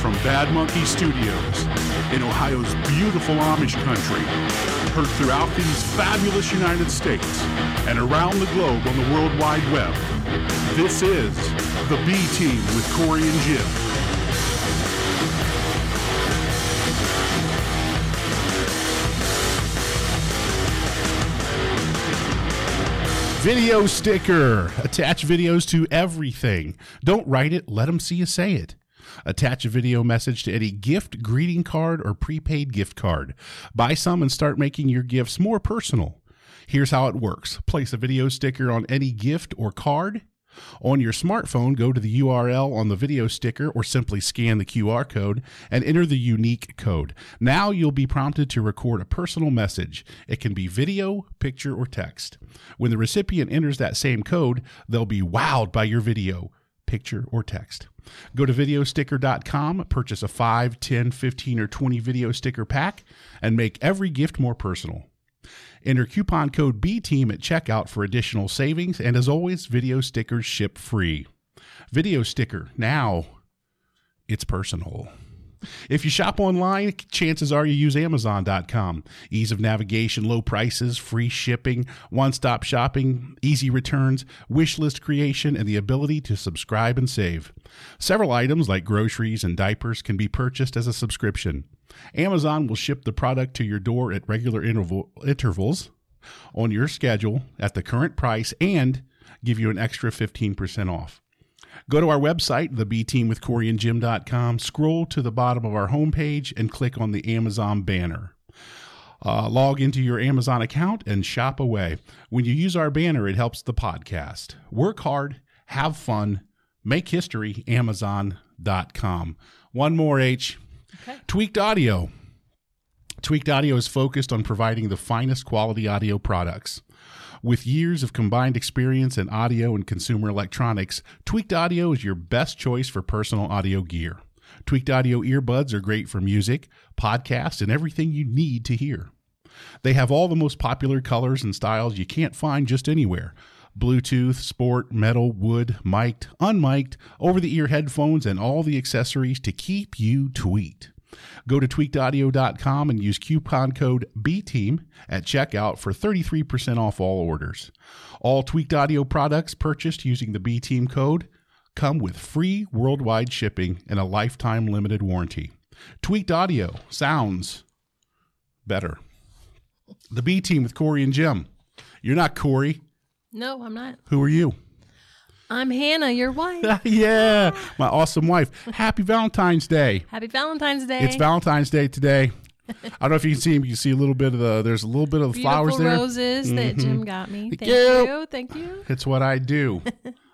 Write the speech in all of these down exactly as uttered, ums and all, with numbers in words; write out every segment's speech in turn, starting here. from Bad Monkey Studios in Ohio's beautiful Amish country, heard throughout these fabulous United States and around the globe on the World Wide Web. This is The B-Team with Cory and Jim. Video sticker. Attach videos to everything. Don't write it. Let them see you say it. Attach a video message to any gift, greeting card, or prepaid gift card. Buy some and start making your gifts more personal. Here's how it works. Place a video sticker on any gift or card. On your smartphone, go to the U R L on the video sticker or simply scan the Q R code and enter the unique code. Now you'll be prompted to record a personal message. It can be video, picture, or text. When the recipient enters that same code, they'll be wowed by your video, picture, or text. Go to video sticker dot com, purchase a five, ten, fifteen, or twenty video sticker pack, and make every gift more personal. Enter coupon code B-Team at checkout for additional savings, and as always, video stickers ship free. Video sticker, now it's personal. If you shop online, chances are you use amazon dot com. Ease of navigation, low prices, free shipping, one-stop shopping, easy returns, wish list creation, and the ability to subscribe and save. Several items like groceries and diapers can be purchased as a subscription. Amazon will ship the product to your door at regular interval, intervals on your schedule at the current price and give you an extra fifteen percent off. Go to our website, the b team with cory and jim dot com, scroll to the bottom of our homepage, and click on the Amazon banner. Uh, log into your Amazon account and shop away. When you use our banner, it helps the podcast. Work hard, have fun, make history, amazon dot com. One more H. Okay. Tweaked Audio. Tweaked Audio is focused on providing the finest quality audio products. With years of combined experience in audio and consumer electronics, Tweaked Audio is your best choice for personal audio gear. Tweaked Audio earbuds are great for music, podcasts, and everything you need to hear. They have all the most popular colors and styles you can't find just anywhere. Bluetooth, sport, metal, wood, mic'd, unmic'd, over-the-ear headphones, and all the accessories to keep you tweaked. Go to tweaked audio dot com and use coupon code B-Team at checkout for thirty-three percent off all orders. All Tweaked Audio products purchased using the B-Team code come with free worldwide shipping and a lifetime limited warranty. Tweaked Audio sounds better. The B-Team with Cory and Jim. You're not Cory. No, I'm not. Who are you? I'm Hannah, your wife. Yeah, my awesome wife. Happy Valentine's Day. Happy Valentine's Day. It's Valentine's Day today. I don't know if you can see him. You can see a little bit of the, there's a little bit of beautiful flowers there. Roses mm-hmm. that Jim got me. Thank, Thank you. you. Thank you. It's what I do.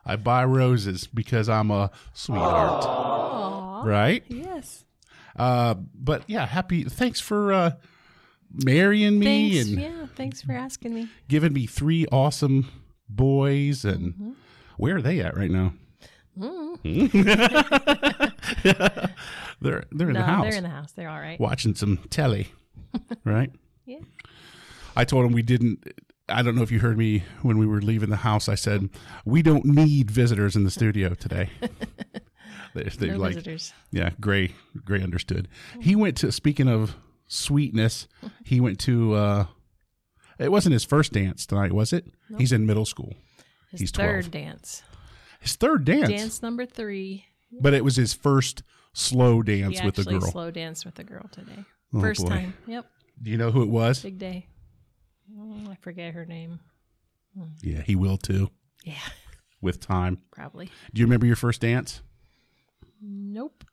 I buy roses because I'm a sweetheart. Aww. Right? Yes. Uh, but yeah, happy. Thanks for uh, marrying me. Thanks, and yeah, thanks for asking me. Giving me three awesome boys and... Mm-hmm. Where are they at right now? Mm. they're they're in no, the house. They're in the house. They're all right. Watching some telly, right? Yeah. I told them we didn't. I don't know if you heard me when we were leaving the house. I said we don't need visitors in the studio today. they, they no like, visitors. Yeah, Gray. Gray understood. He went to. Speaking of sweetness, he went to. Uh, it wasn't his first dance tonight, was it? Nope. He's in middle school. His He's third twelve. Dance. His third dance? Dance number three. But it was his first slow dance he with a girl. slow dance with a girl today. Oh, first boy. time. Yep. Do you know who it was? Big day. Oh, I forget her name. Oh. Yeah, he will too. Yeah. With time. Probably. Do you remember your first dance? Nope.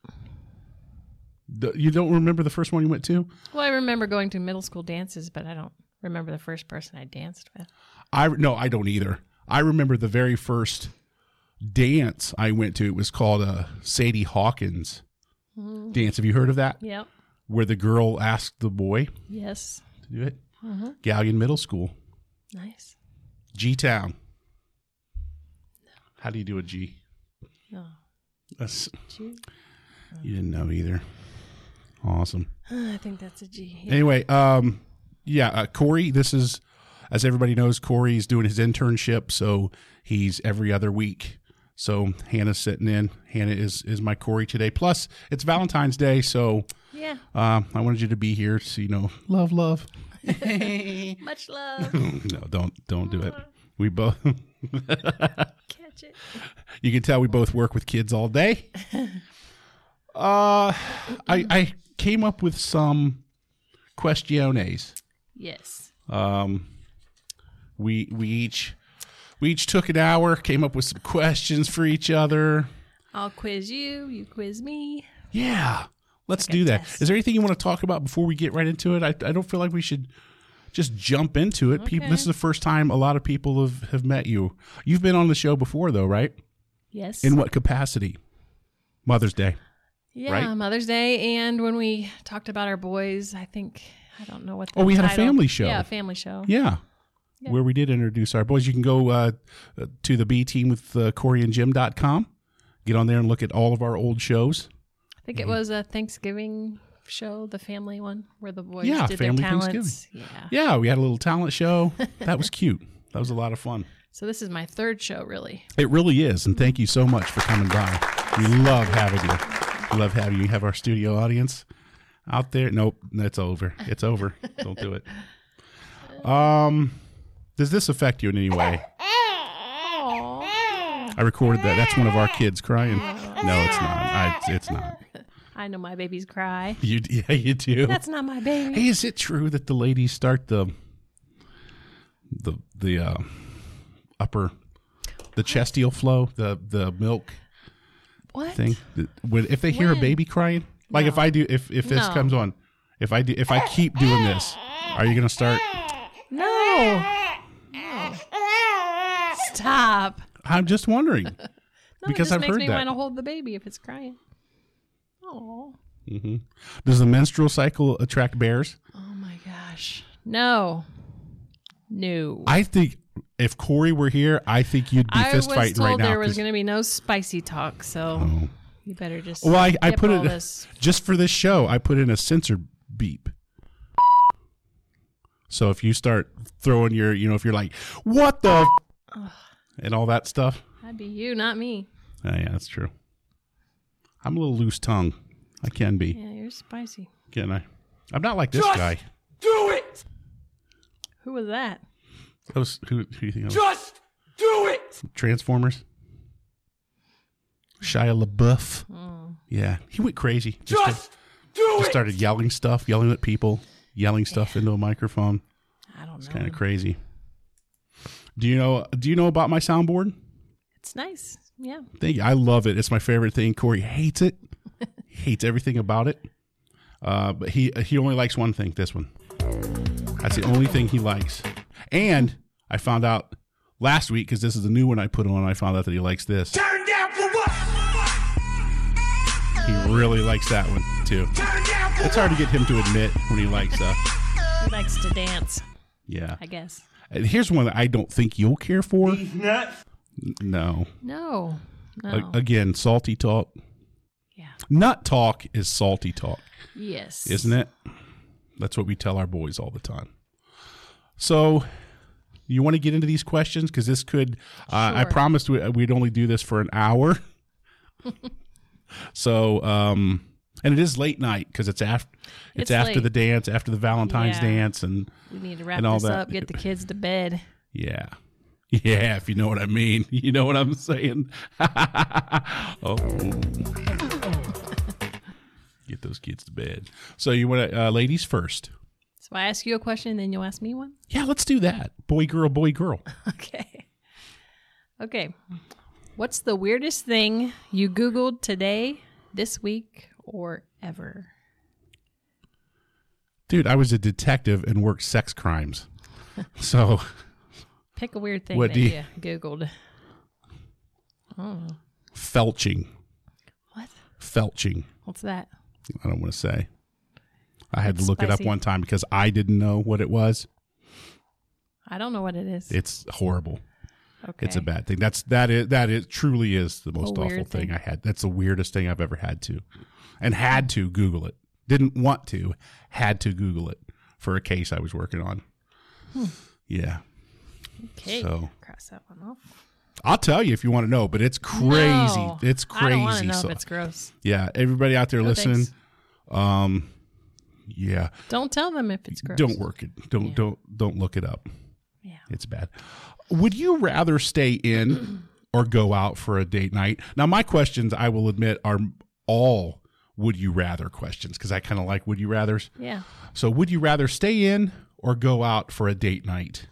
The, you don't remember the first one you went to? Well, I remember going to middle school dances, but I don't remember the first person I danced with. I No, I don't either. I remember the very first dance I went to. It was called a Sadie Hawkins mm-hmm. dance. Have you heard of that? Yep. Where the girl asked the boy. Yes. To do it. Mm-hmm. Galion Middle School. Nice. G-Town. No. How do you do a G? No. That's, G? Oh. You didn't know either. Awesome. I think that's a G. Yeah. Anyway, um, yeah, uh, Cory, this is... As everybody knows, Cory's doing his internship, so he's every other week So Hannah's sitting in. Hannah is, is my Cory today. Plus, it's Valentine's Day, so yeah, uh, I wanted you to be here. So, you know, love, love, much love. No, don't don't do it. We both catch it. You can tell we both work with kids all day. Uh, I I came up with some questiones. Yes. Um, we we each. We each took an hour, came up with some questions for each other. I'll quiz you, you quiz me. Yeah, let's do that. Test. Is there anything you want to talk about before we get right into it? I, I don't feel like we should just jump into it. Okay. People, this is the first time a lot of people have, have met you. You've been on the show before, though, right? Yes. In what capacity? Mother's Day. Yeah, right? Mother's Day. And when we talked about our boys, I think, I don't know what the Oh, we had title. a family show. Yeah, a family show. Yeah. Yeah. Where we did introduce our boys. You can go uh, to the B team with cory and jim dot com. Get on there and look at all of our old shows. I think mm-hmm. it was a Thanksgiving show, the family one, where the boys yeah, did family their talents. Yeah. yeah, we had a little talent show. That was cute. That was a lot of fun. So this is my third show, really. It really is, and thank you so much for coming by. We love having you. We love having you. You have our studio audience out there. Nope, that's over. It's over. Don't do it. Um... Does this affect you in any way? Aww. I recorded that. That's one of our kids crying. Aww. No, it's not. I, it's not. I know my babies cry. You, yeah, you do. That's not my baby. Hey, is it true that the ladies start the the the uh, upper the chestial flow, the the milk what? thing? If they hear when? a baby crying, like no. if I do, if if this no. comes on, if I do, if I keep doing this, are you gonna start? No. no. Stop. I'm just wondering. no, because I've heard that. It just makes me want to hold the baby if it's crying. Oh. Mm-hmm. Does the menstrual cycle attract bears? Oh, my gosh. No. No. I think if Cory were here, I think you'd be fist fighting right now. I was told there was going to be no spicy talk, so oh. you better just Well, I, I put it this. just for this show, I put in a censored beep. So if you start throwing your, you know, if you're like, what the f-? And all that stuff. That'd be you, not me. Oh, yeah, that's true. I'm a little loose tongue. I can be. Yeah, you're spicy. Can I? I'm not like this Just guy. do it! Who was that? That was, who, who you think Just I was? Just do it! Transformers. Shia LaBeouf. Oh. Yeah, he went crazy. Just, Just to, do just it! Just started yelling stuff, yelling at people. Yelling stuff yeah. into a microphone. I don't know. It's kind of crazy. Do you know do you know about my soundboard? It's nice. Yeah. Thank you. I love it. It's my favorite thing. Cory hates it. Hates everything about it. Uh, but he he only likes one thing, this one. That's the only thing he likes. And I found out last week, because this is a new one I put on, I found out that he likes this. Turn down for what? He really likes that one, too. Turn down! It's hard to get him to admit when he likes stuff. Uh, he likes to dance. Yeah. I guess. And here's one that I don't think you'll care for. He's nuts. No. No. No. A- again, salty talk. Yeah. Nut talk is salty talk. Yes. Isn't it? That's what we tell our boys all the time. So, you want to get into these questions? Because this could, uh, sure. I promised we'd only do this for an hour. so, um... And it is late night because it's after it's, it's after late. the dance, after the Valentine's yeah. dance, and we need to wrap and all this that. up, get the kids to bed. Yeah, yeah, if you know what I mean, you know what I'm saying. oh, get those kids to bed. So you want to, uh, ladies first. So I ask you a question, and then you'll ask me one. Yeah, let's do that. Boy, girl, boy, girl. Okay. Okay. What's the weirdest thing you Googled today, this week? Or ever. Dude, I was a detective and worked sex crimes. So pick a weird thing that you, you Googled. Oh. Felching. What? Felching. What's that? I don't want to say. I had That's to look spicy. it up one time because I didn't know what it was. I don't know what it is. It's horrible. Okay. It's a bad thing. That's that is that is truly is the most awful thing I had. That's the weirdest thing I've ever had to. And had to Google it. Didn't want to. Had to Google it for a case I was working on. Hmm. Yeah. Okay. So cross that one off. I'll tell you if you want to know, but it's crazy. No, it's crazy. I don't want to know so, if it's gross. Yeah, everybody out there no, listening. Thanks. Um, yeah. Don't tell them if it's gross. Don't work it. Don't yeah. don't don't look it up. Yeah, it's bad. Would you rather stay in or go out for a date night? Now, my questions, I will admit, are all would you rather questions because I kind of like would you rathers. Yeah. So, would you rather stay in or go out for a date night?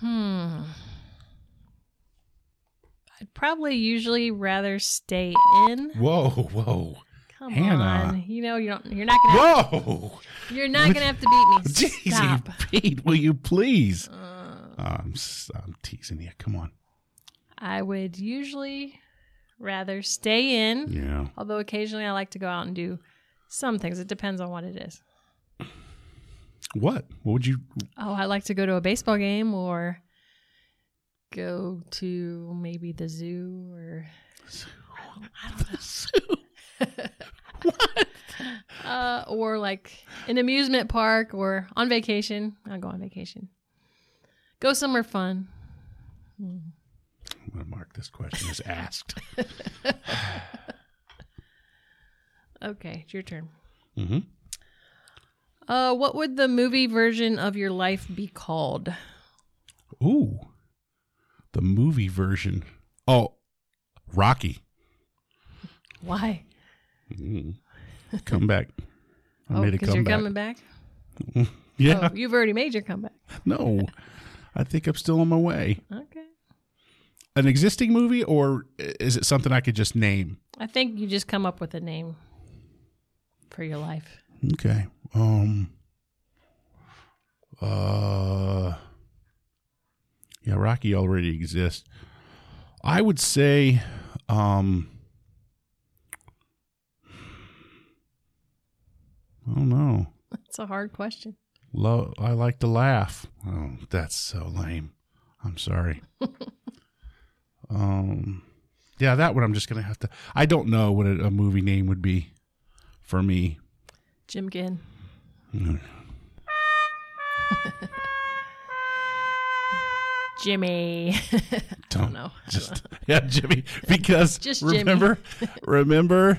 Hmm. I'd probably usually rather stay in. Whoa, whoa. Come Hannah. on. You know, you don't, you're not going to. Whoa. Have, you're not going to have to beat me. Jeez, Stop. Pete, will you please? Uh, I'm, I'm teasing you. Come on. I would usually rather stay in. Yeah. Although occasionally I like to go out and do some things. It depends on what it is. What? What would you? Oh, I like to go to a baseball game or go to maybe the zoo or zoo. I don't know. The zoo. What? Uh, or like an amusement park or on vacation. I'll go on vacation. Go somewhere fun. Mm. I'm going to mark this question as asked. Okay, it's your turn. Mm-hmm. Uh, what would the movie version of your life be called? Ooh, the movie version. Oh, Rocky. Why? Mm. Come back. I oh, made a comeback. Because you're coming back? Yeah. Oh, you've already made your comeback. No, I think I'm still on my way. Okay. An existing movie, or is it something I could just name? I think you just come up with a name for your life. Okay. Um. Uh. Yeah, Rocky already exists. I would say, um, I don't know. That's a hard question. Lo- I like to laugh. Oh, that's so lame. I'm sorry. um. Yeah, that one I'm just gonna have to. I don't know what a, a movie name would be for me. Jim Ginn. Mm. Jimmy. I don't know. Just, yeah, Jimmy. Because just remember, Jimmy. Remember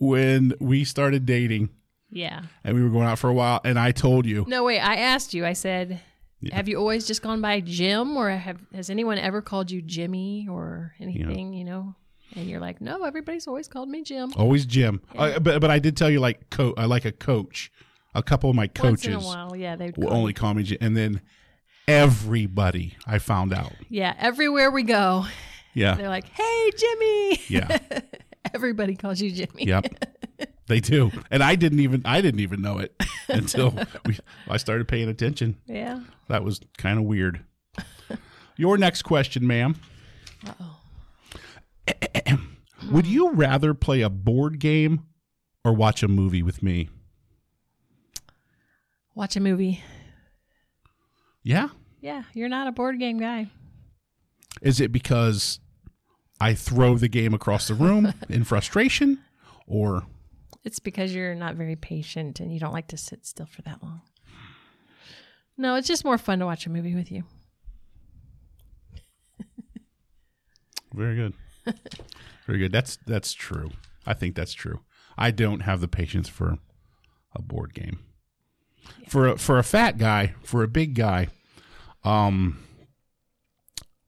when we started dating? Yeah. And we were going out for a while, and I told you. No, wait. I asked you. I said, yeah. Have you always just gone by Jim, or have has anyone ever called you Jimmy or anything, yeah. you know? And you're like, no, everybody's always called me Jim. Always Jim. Yeah. Uh, but but I did tell you, like, co- I like a coach. A couple of my coaches Once in a while, yeah, they will only call me Jim. And then everybody, I found out. Yeah, everywhere we go. Yeah. They're like, hey, Jimmy. Yeah. Everybody calls you Jimmy. Yep. They do. And I didn't even I didn't even know it until we, I started paying attention. Yeah. That was kind of weird. Your next question, ma'am. Uh-oh. Would you rather play a board game or watch a movie with me? Watch a movie. Yeah? Yeah, you're not a board game guy. Is it because I throw the game across the room in frustration, or? It's because you're not very patient and you don't like to sit still for that long. No, it's just more fun to watch a movie with you. Very good. Very good. That's that's true. I think that's true. I don't have the patience for a board game. Yeah. For a, for a fat guy, for a big guy, um,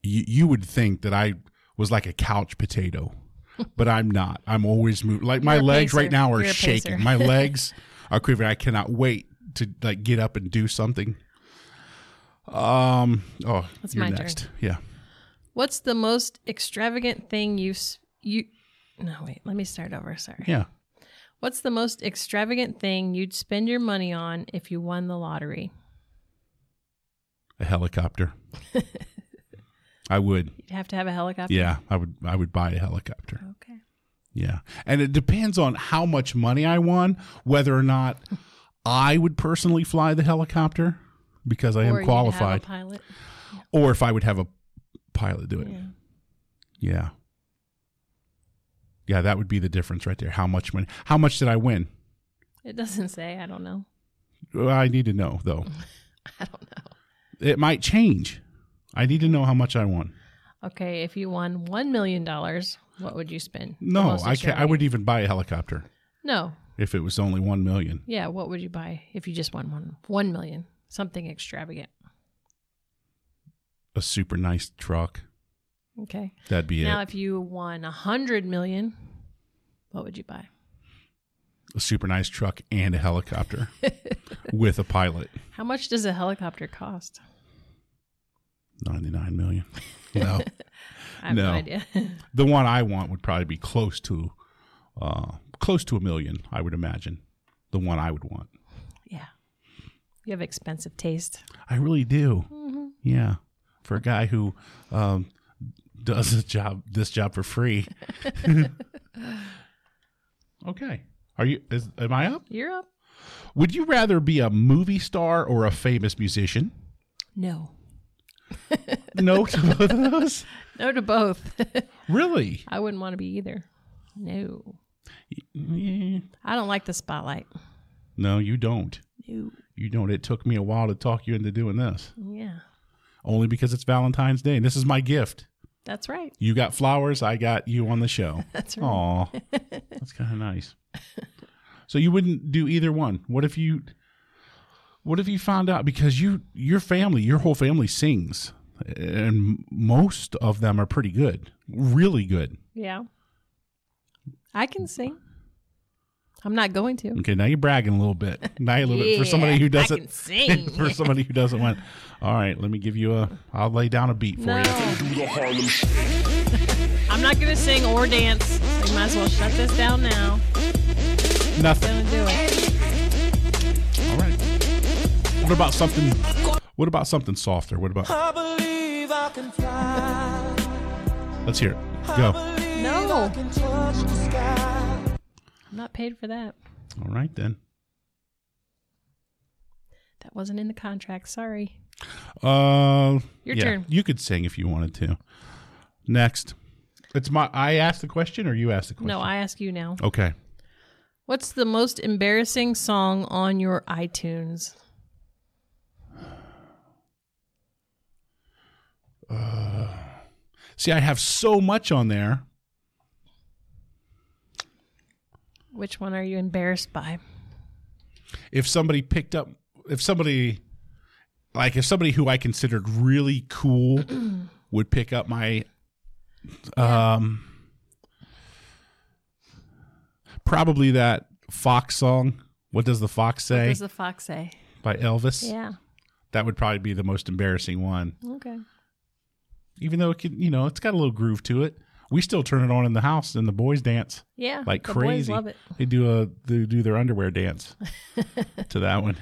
you you would think that I was like a couch potato, but I'm not. I'm always moving. Like my legs right now are shaking. My legs are quivering. I cannot wait to like get up and do something. Um. Oh, that's you're my next. Turn. Yeah. What's the most extravagant thing you you? No, wait. Let me start over. Sorry. Yeah. What's the most extravagant thing you'd spend your money on if you won the lottery? A helicopter. I would. You'd have to have a helicopter. Yeah, I would. I would buy a helicopter. Okay. Yeah, and it depends on how much money I won, whether or not I would personally fly the helicopter because I or am qualified, you'd have a pilot. Or if I would have a. Pilot do it. Yeah. yeah. Yeah, that would be the difference right there. How much money? How much did I win? It doesn't say. I don't know. Well, I need to know, though. I don't know. It might change. I need to know how much I won. Okay, if you won one million dollars, what would you spend? No, I can't. I would even buy a helicopter. No. If it was only one million dollars. Yeah, what would you buy if you just won one, one million dollars? Something extravagant. A super nice truck. Okay. That'd be it. Now, if you won one hundred million dollars, what would you buy? A super nice truck and a helicopter with a pilot. How much does a helicopter cost? ninety-nine million dollars. No. I have no, no idea. The one I want would probably be close to uh, close to a million, I would imagine. The one I would want. Yeah. You have expensive taste. I really do. Mm-hmm. Yeah. For a guy who um, does this job, this job for free. Okay. Are you? Is, am I up? You're up. Would you rather be a movie star or a famous musician? No. No to both of those? No to both. Really? I wouldn't want to be either. No. Yeah. I don't like the spotlight. No, you don't. No. You don't. It took me a while to talk you into doing this. Yeah. Only because it's Valentine's Day. This is my gift. That's right. You got flowers. I got you on the show. That's right. Aw. That's kind of nice. So you wouldn't do either one. What if you... What if you found out, because you, your family, your whole family sings, and most of them are pretty good, really good. Yeah. I can sing. I'm not going to. Okay, now you're bragging a little bit. Now you're a little yeah, bit for somebody who doesn't I can sing. For somebody who doesn't want. All right, let me give you a I'll lay down a beat for no. you. I'm not going to sing or dance. So you might as well shut this down now. Nothing. I'm not going to do it. What about something? What about something softer? What about? I believe I can fly. Let's hear it. Go. No. I'm not paid for that. All right then. That wasn't in the contract. Sorry. Uh, Your yeah, turn. You could sing if you wanted to. Next. It's my. I asked the question, or you asked the question? No, I ask you now. Okay. What's the most embarrassing song on your iTunes? Uh, see, I have so much on there. Which one are you embarrassed by? If somebody picked up, if somebody, like if somebody who I considered really cool would pick up my, um, probably that Fox song. What does the Fox say? What does the Fox say? By Elvis. Yeah. That would probably be the most embarrassing one. Okay. Even though it can, you know, it's got a little groove to it. We still turn it on in the house and the boys dance. Yeah. Like the crazy. Boys love it. They do a they do their underwear dance to that one.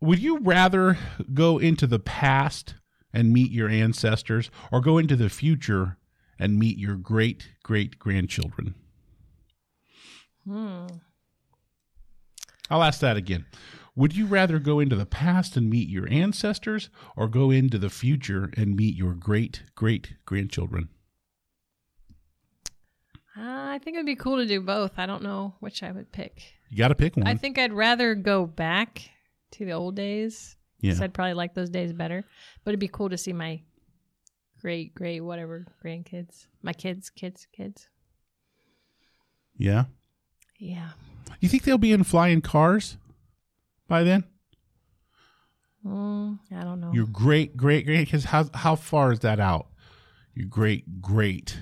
Would you rather go into the past and meet your ancestors or go into the future and meet your great great grandchildren? Hmm. I'll ask that again. Would you rather go into the past and meet your ancestors or go into the future and meet your great, great grandchildren? Uh, I think it'd be cool to do both. I don't know which I would pick. You got to pick one. I think I'd rather go back to the old days. Yeah. Because I'd probably like those days better. But it'd be cool to see my great, great, whatever, grandkids. My kids, kids, kids. Yeah? Yeah. You think they'll be in flying cars? By then? Mm, I don't know. Your great, great, great, because how, how far is that out? Your great, great.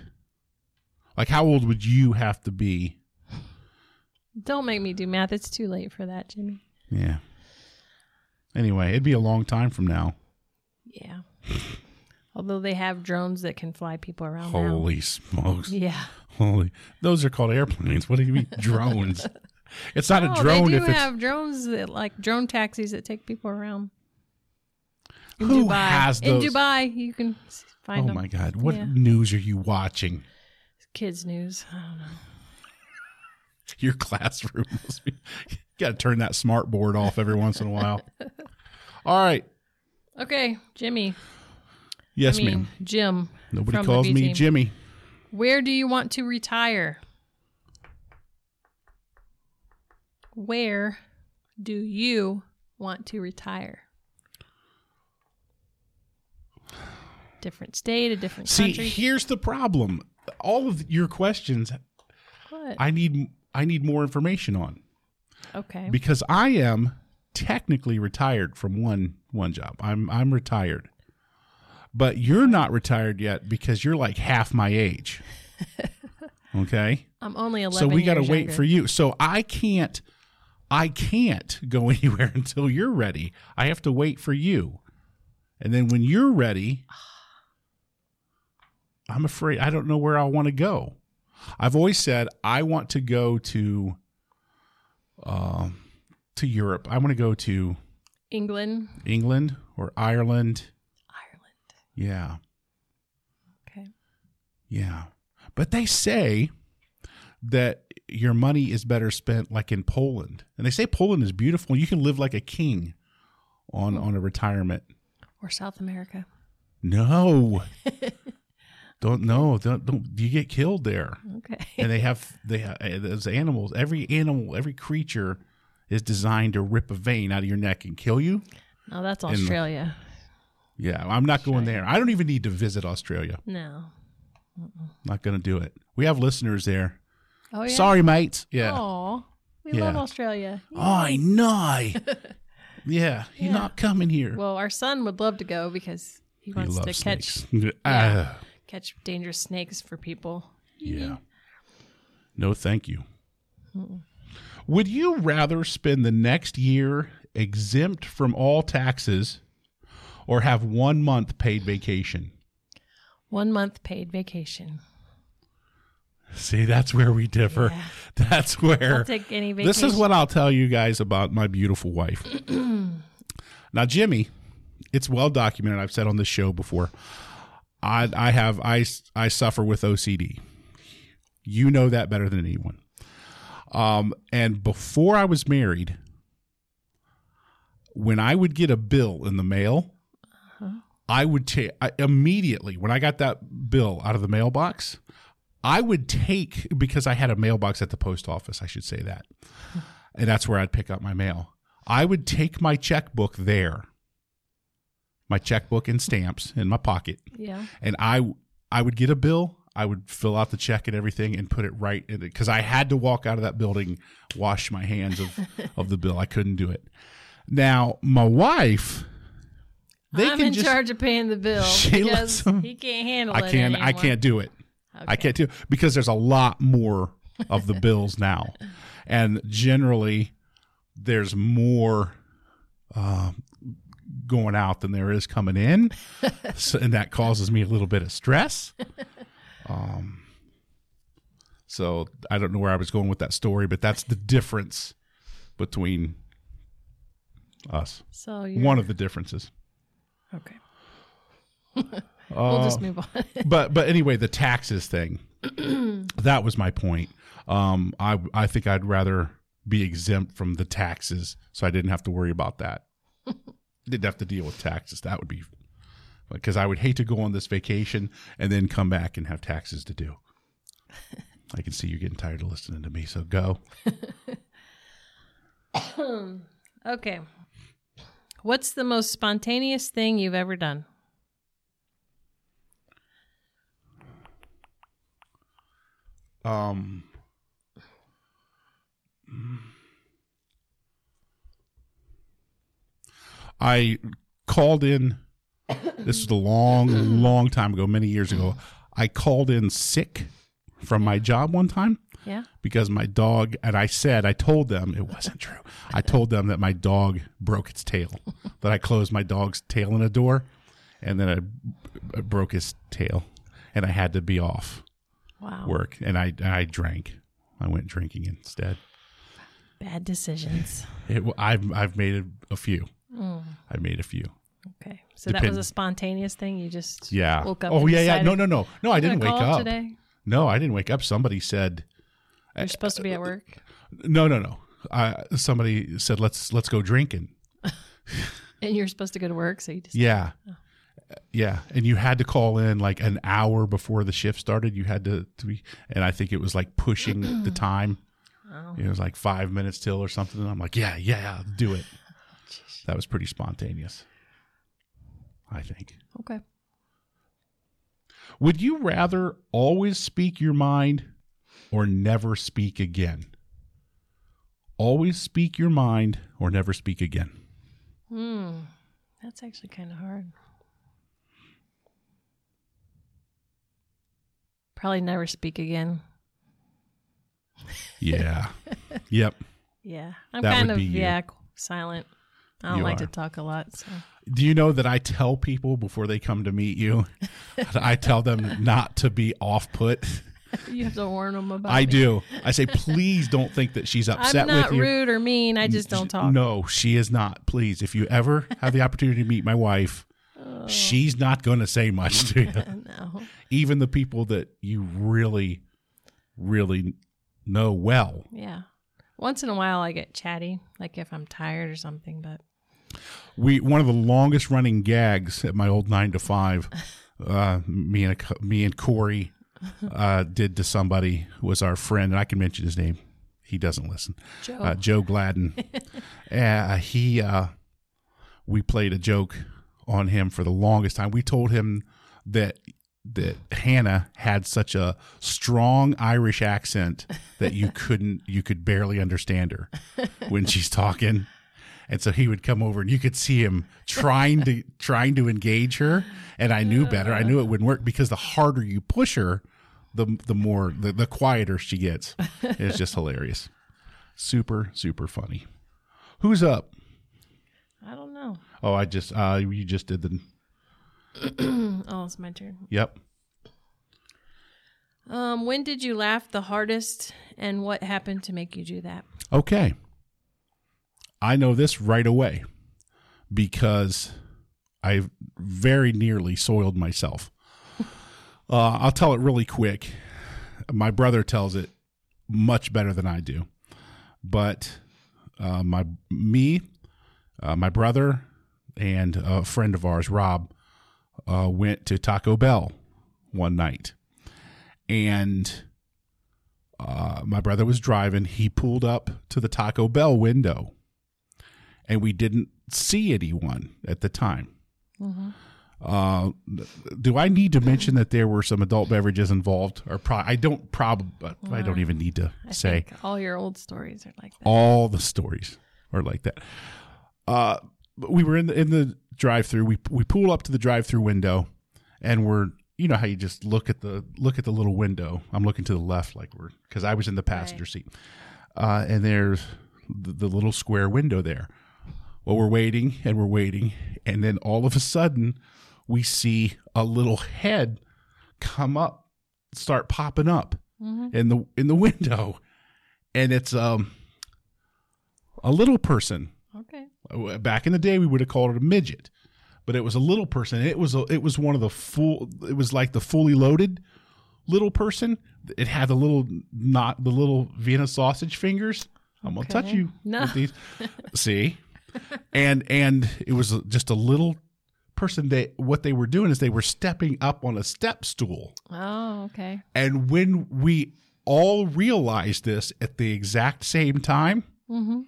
Like, how old would you have to be? Don't make me do math. It's too late for that, Jimmy. Yeah. Anyway, it'd be a long time from now. Yeah. Although they have drones that can fly people around. Holy now. Smokes. Yeah. Holy. Those are called airplanes. What do you mean drones? It's not no, a drone. They do if have it's... drones that, like drone taxis that take people around. In Who Dubai. Has those? In Dubai, you can find oh them. Oh my God! What yeah. news are you watching? Kids news. I don't know. Your classroom must be. You got to turn that smart board off every once in a while. All right. Okay, Jimmy. Yes, I mean, ma'am. Jim. Nobody calls me Jimmy. Where do you want to retire? Where do you want to retire? different state, a different See, country. See, here's the problem. All of your questions, what? I need I need more information on. Okay. Because I am technically retired from one one job. I'm I'm retired. But you're not retired yet because you're like half my age. Okay? I'm only eleven years younger. So we got to wait for you. So I can't I can't go anywhere until you're ready. I have to wait for you. And then when you're ready, I'm afraid I don't know where I want to go. I've always said I want to go to uh, to Europe. I want to go to England. England or Ireland. Ireland. Yeah. Okay. Yeah. But they say that your money is better spent like in Poland. And they say Poland is beautiful. You can live like a king on, on a retirement. Or South America. No. Don't know. Don't, don't you get killed there? Okay. And they have they have, those animals. Every animal, every creature is designed to rip a vein out of your neck and kill you. No, that's Australia. And, yeah, I'm not Australia. going there. I don't even need to visit Australia. No. Mm-mm. Not going to do it. We have listeners there. Oh yeah. Sorry, mates. Yeah. Aw, we yeah. love Australia. Yeah. I know. Yeah, you're yeah. not coming here. Well, our son would love to go because he wants he loves to snakes. catch yeah, uh, catch dangerous snakes for people. Yeah. No, thank you. Mm-mm. Would you rather spend the next year exempt from all taxes or have one month paid vacation? One month paid vacation. See, that's where we differ. Yeah. That's where. I'll take any vacation. This is what I'll tell you guys about my beautiful wife. Now, Jimmy, it's well documented. I've said on this show before. I, I have I I suffer with O C D. You know that better than anyone. Um, and before I was married, when I would get a bill in the mail, uh-huh. I would take immediately when I got that bill out of the mailbox. I would take, because I had a mailbox at the post office, I should say that, and that's where I'd pick up my mail. I would take my checkbook there, my checkbook and stamps in my pocket, yeah. and I I would get a bill. I would fill out the check and everything and put it right in it, because I had to walk out of that building, wash my hands of, of the bill. I couldn't do it. Now, my wife... They I'm can in just, charge of paying the bill because them, he can't handle I it can, I can't do it. Okay. I can't do it because there's a lot more of the bills now. And generally, there's more uh, going out than there is coming in. So, and that causes me a little bit of stress. Um, so I don't know where I was going with that story, but that's the difference between us. So you're... One of the differences. Okay. We'll uh, just move on. but but anyway, the taxes thing, that was my point. Um, I I think I'd rather be exempt from the taxes so I didn't have to worry about that. Didn't have to deal with taxes. That would be, because I would hate to go on this vacation and then come back and have taxes to do. I can see you're getting tired of listening to me, so go. Okay. What's the most spontaneous thing you've ever done? Um, I called in, this was a long, long time ago, many years ago. I called in sick from my job one time. Yeah. Because my dog, and I said, I told them, it wasn't true. I told them that my dog broke its tail, that I closed my dog's tail in a door, and then I, I broke his tail, and I had to be off. Wow. Work. And I I drank. I went drinking instead. Bad decisions. It, I've I've made a few. Mm. I've made a few. Okay. So Depend- that was a spontaneous thing? You just yeah. woke up? Oh, yeah, decided, yeah. No, no, no. No, I didn't wake up. Today? No, I didn't wake up. Somebody said. You're supposed to be at work? No, no, no. Uh, somebody said, let's let's go drinking. And you're supposed to go to work, so you just. Yeah. Oh. Yeah, and you had to call in like an hour before the shift started. You had to, to be, and I think it was like pushing the time. Wow. It was like five minutes till or something. And I'm like, yeah, yeah, do it. That was pretty spontaneous, I think. Okay. Would you rather always speak your mind or never speak again? Always speak your mind or never speak again. Hmm. That's actually kind of hard. Probably never speak again. Yeah. Yep. Yeah. I'm that kind of, yeah, silent. I don't you like are. to talk a lot. So. Do you know that I tell people before they come to meet you, I tell them not to be off-put. You have to warn them about I me. do. I say, please don't think that she's upset with you. I'm not rude or mean. I just don't talk. No, she is not. Please, if you ever have the opportunity to meet my wife, oh. she's not going to say much to you. No. Even the people that you really, really know well. Yeah. Once in a while, I get chatty, like if I'm tired or something, but... We one of the longest running gags at my old nine to five, uh, me and me and Cory uh, did to somebody was our friend, and I can mention his name. He doesn't listen. Joe, uh, Joe Gladden. uh, he uh, we played a joke on him for the longest time. We told him that that Hannah had such a strong Irish accent that you couldn't you could barely understand her when she's talking. And so he would come over, and you could see him trying to trying to engage her. And I knew better. I knew it wouldn't work because the harder you push her, the the more the, the quieter she gets. It's just hilarious, super super funny. Who's up? I don't know. Oh, I just uh, you just did the. Oh, it's my turn. Yep. Um, when did you laugh the hardest, and what happened to make you do that? Okay. I know this right away because I very nearly soiled myself. Uh, I'll tell it really quick. My brother tells it much better than I do. But uh, my me, uh, my brother, and a friend of ours, Rob, uh, went to Taco Bell one night. And uh, my brother was driving. He pulled up to the Taco Bell window. And we didn't see anyone at the time. Mm-hmm. Uh, do I need to mention that there were some adult beverages involved? Or pro- I don't probably. Well, I don't even need to I say. Think all your old stories are like that. All the stories are like that. Uh, we were in the in the drive-through. We we pull up to the drive-through window, and we're you know how you just look at the look at the little window. I'm looking to the left, like we're because I was in the passenger right. seat, uh, and there's the, the little square window there. Well, we're waiting and we're waiting, and then all of a sudden, we see a little head come up, start popping up mm-hmm. in the in the window, and it's um a little person. Okay. Back in the day, we would have called it a midget, but it was a little person. It was a, it was one of the full. It was like the fully loaded little person. It had the little not the little Vienna sausage fingers. I'm gonna okay. touch you no. with these. See. and and it was just a little person. They what they were doing is they were stepping up on a step stool. Oh, okay. And when we all realized this at the exact same time, mm-hmm.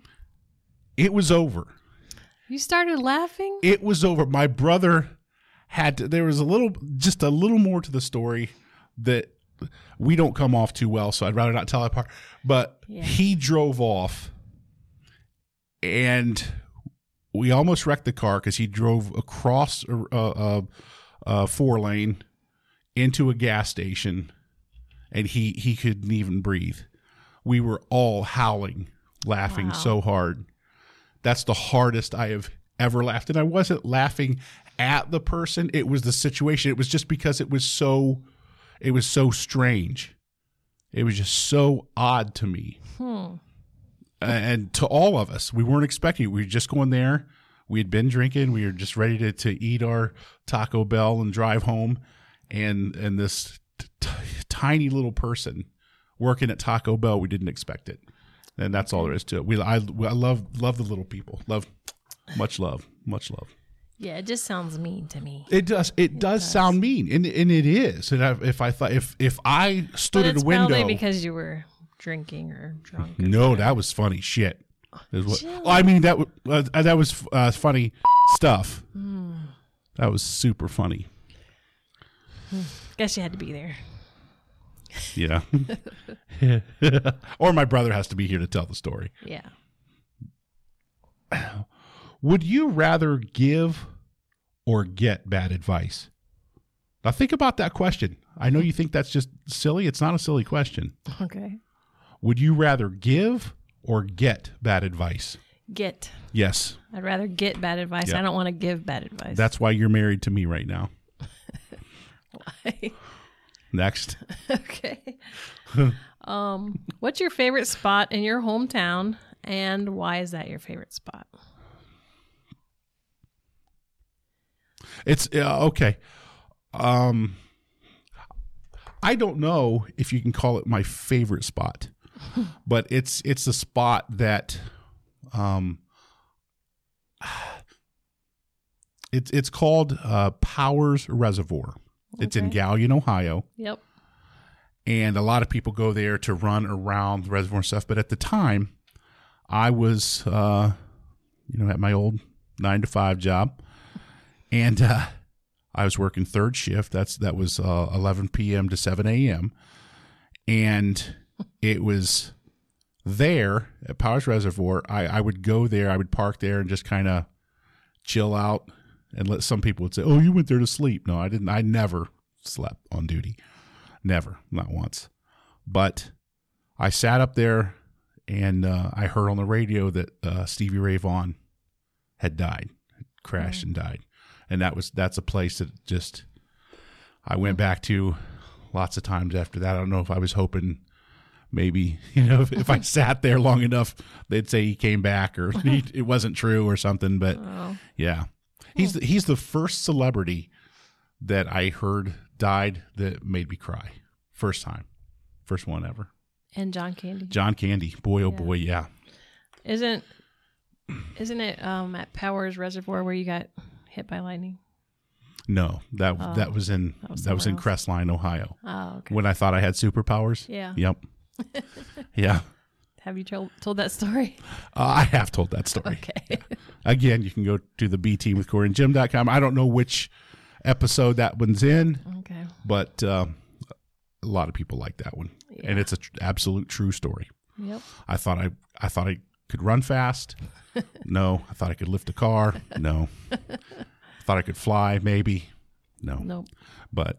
it was over. You started laughing? It was over. My brother had to, there was a little, just a little more to the story that we don't come off too well, so I'd rather not tell that part. But yeah. he drove off and... We almost wrecked the car because he drove across a, a, a four lane into a gas station, and he, he couldn't even breathe. We were all howling, laughing wow. so hard. That's the hardest I have ever laughed. And I wasn't laughing at the person. It was the situation. It was just because it was so it was so strange. It was just so odd to me. Hmm. And to all of us, we weren't expecting it. We were just going there. We had been drinking. We were just ready to, to eat our Taco Bell and drive home. And and this t- t- tiny little person working at Taco Bell, we didn't expect it. And that's all there is to it. We I, I love love the little people. Love much love much love. Yeah, it just sounds mean to me. It does. It, it does, does sound mean, and and it is. And I, if I thought if if I stood at a window, probably because you were. Drinking or drunk? Or no, whatever. That was funny shit. Was what, oh, I mean that w- uh, that was uh, funny stuff. Mm. That was super funny. guess you had to be there. Yeah. Or my brother has to be here to tell the story. Yeah. Would you rather give or get bad advice? Now think about that question. I know you think that's just silly. It's not a silly question. Okay. Would you rather give or get bad advice? Get. Yes. I'd rather get bad advice. Yep. I don't want to give bad advice. That's why you're married to me right now. Why? Next. Okay. um, what's your favorite spot in your hometown, and why is that your favorite spot? It's uh, okay. Um, I don't know if you can call it my favorite spot, but it's it's a spot that, um, it's it's called uh, Powers Reservoir. It's okay. In Galion, Ohio. Yep. And a lot of people go there to run around the reservoir and stuff. But at the time, I was, uh, you know, at my old nine to five job, and uh, I was working third shift. That's that was uh, eleven p.m. to seven a.m. And it was there at Powers Reservoir. I, I would go there. I would park there and just kind of chill out. And let, some people would say, oh, you went there to sleep. No, I didn't. I never slept on duty. Never. Not once. But I sat up there, and uh, I heard on the radio that uh, Stevie Ray Vaughan had died, had crashed mm-hmm. and died. And that was that's a place that just I went back to lots of times after that. I don't know if I was hoping maybe, you know, if, if I sat there long enough, they'd say he came back or he, it wasn't true or something. But, oh. yeah. He's the, he's the first celebrity that I heard died that made me cry. First time. First one ever. And John Candy. John Candy. Boy, oh yeah. boy, yeah. Isn't isn't it um, at Powers Reservoir where you got hit by lightning? No, that oh, that was in that was, that was in Crestline, Ohio. Oh, okay. When I thought I had superpowers. Yeah. Yep. yeah. Have you told, told that story? Uh, I have told that story. Okay. Yeah. Again, you can go to the B team with cory and jim dot com. I don't know which episode that one's in, okay. but um, a lot of people like that one, yeah. and it's an tr- absolute true story. Yep. I thought I, I thought I could run fast. No. I thought I could lift a car. No. I thought I could fly. Maybe. No. Nope. But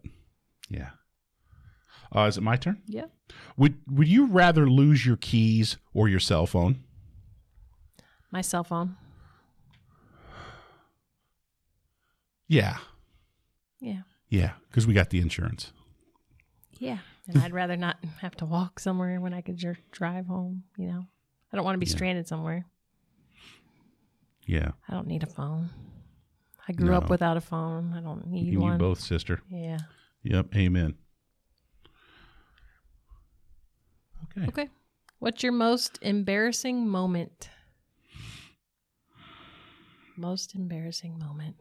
yeah. Uh, is it my turn? Yeah. Would Would you rather lose your keys or your cell phone? My cell phone. Yeah. Yeah. Yeah, because we got the insurance. Yeah, and I'd rather not have to walk somewhere when I could just drive home, you know. I don't want to be yeah. stranded somewhere. Yeah. I don't need a phone. I grew no. up without a phone. I don't need you one. You both, sister. Yeah. Yep, amen. Okay. Okay. What's your most embarrassing moment? Most embarrassing moment.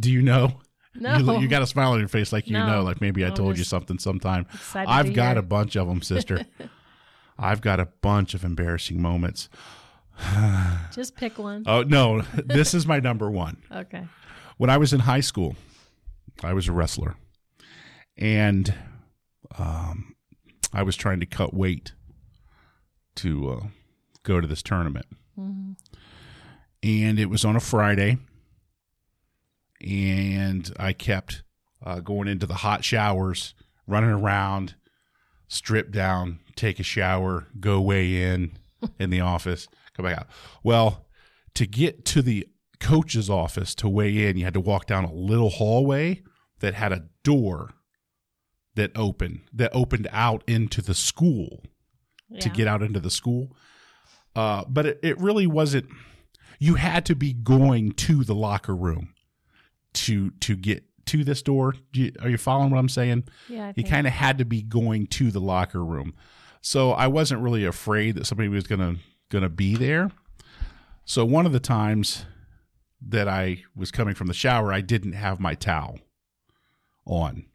Do you know? No. You, you got a smile on your face like you no. know, like maybe I I'm told you something sometime. I've got hear. a bunch of them, sister. I've got a bunch of embarrassing moments. Just pick one. Oh, no. This is my number one. Okay. When I was in high school, I was a wrestler, and um, I was trying to cut weight to uh, go to this tournament. Mm-hmm. And it was on a Friday, and I kept uh, going into the hot showers, running around, strip down, take a shower, go weigh in in the office, come back out. Well, to get to the coach's office to weigh in, you had to walk down a little hallway that had a door that opened that opened out into the school yeah. to get out into the school. Uh, but it, it really wasn't. You had to be going to the locker room to to get to this door. Do you, are you following what I'm saying? Yeah, I you kind of had to be going to the locker room. So I wasn't really afraid that somebody was gonna gonna be there. So one of the times that I was coming from the shower, I didn't have my towel on,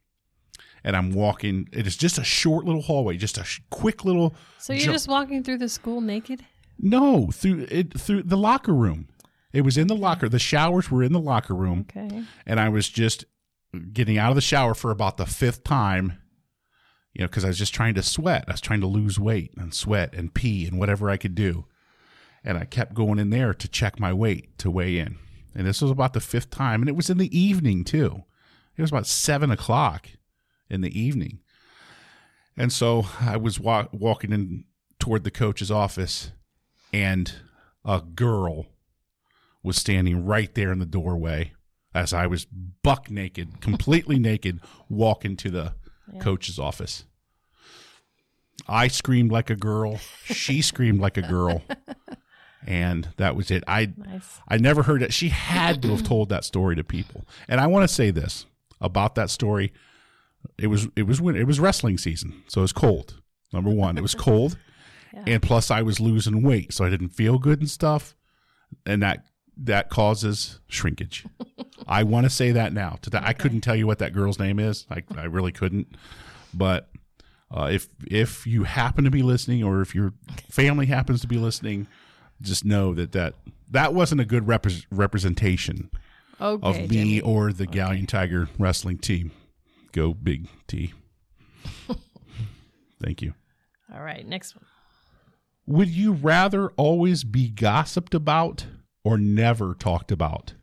and I'm walking. It is just a short little hallway, just a sh- quick little. So you're jump. just walking through the school naked? No, through it through the locker room. It was in the locker. The showers were in the locker room. Okay. And I was just getting out of the shower for about the fifth time, you know, because I was just trying to sweat. I was trying to lose weight and sweat and pee and whatever I could do. And I kept going in there to check my weight, to weigh in. And this was about the fifth time. And it was in the evening, too. It was about seven o'clock in the evening. And so I was wa- walking in toward the coach's office, and a girl was standing right there in the doorway as I was buck naked, completely naked, walking to the yeah. coach's office. I screamed like a girl. She screamed like a girl. And that was it. I nice. I never heard it. She had to have told that story to people. And I want to say this about that story. It was it was winter. It was wrestling season, so it was cold. Number one, it was cold. Yeah. And plus I was losing weight, so I didn't feel good and stuff. And that that causes shrinkage. I want to say that now. To that, okay. I couldn't tell you what that girl's name is. I I really couldn't. But uh, if if you happen to be listening, or if your family happens to be listening, just know that that, that wasn't a good rep- representation okay, of me Jimmy. or the okay. Galion Tiger wrestling team. Go Big T. Thank you. All right, next one. Would you rather always be gossiped about or never talked about?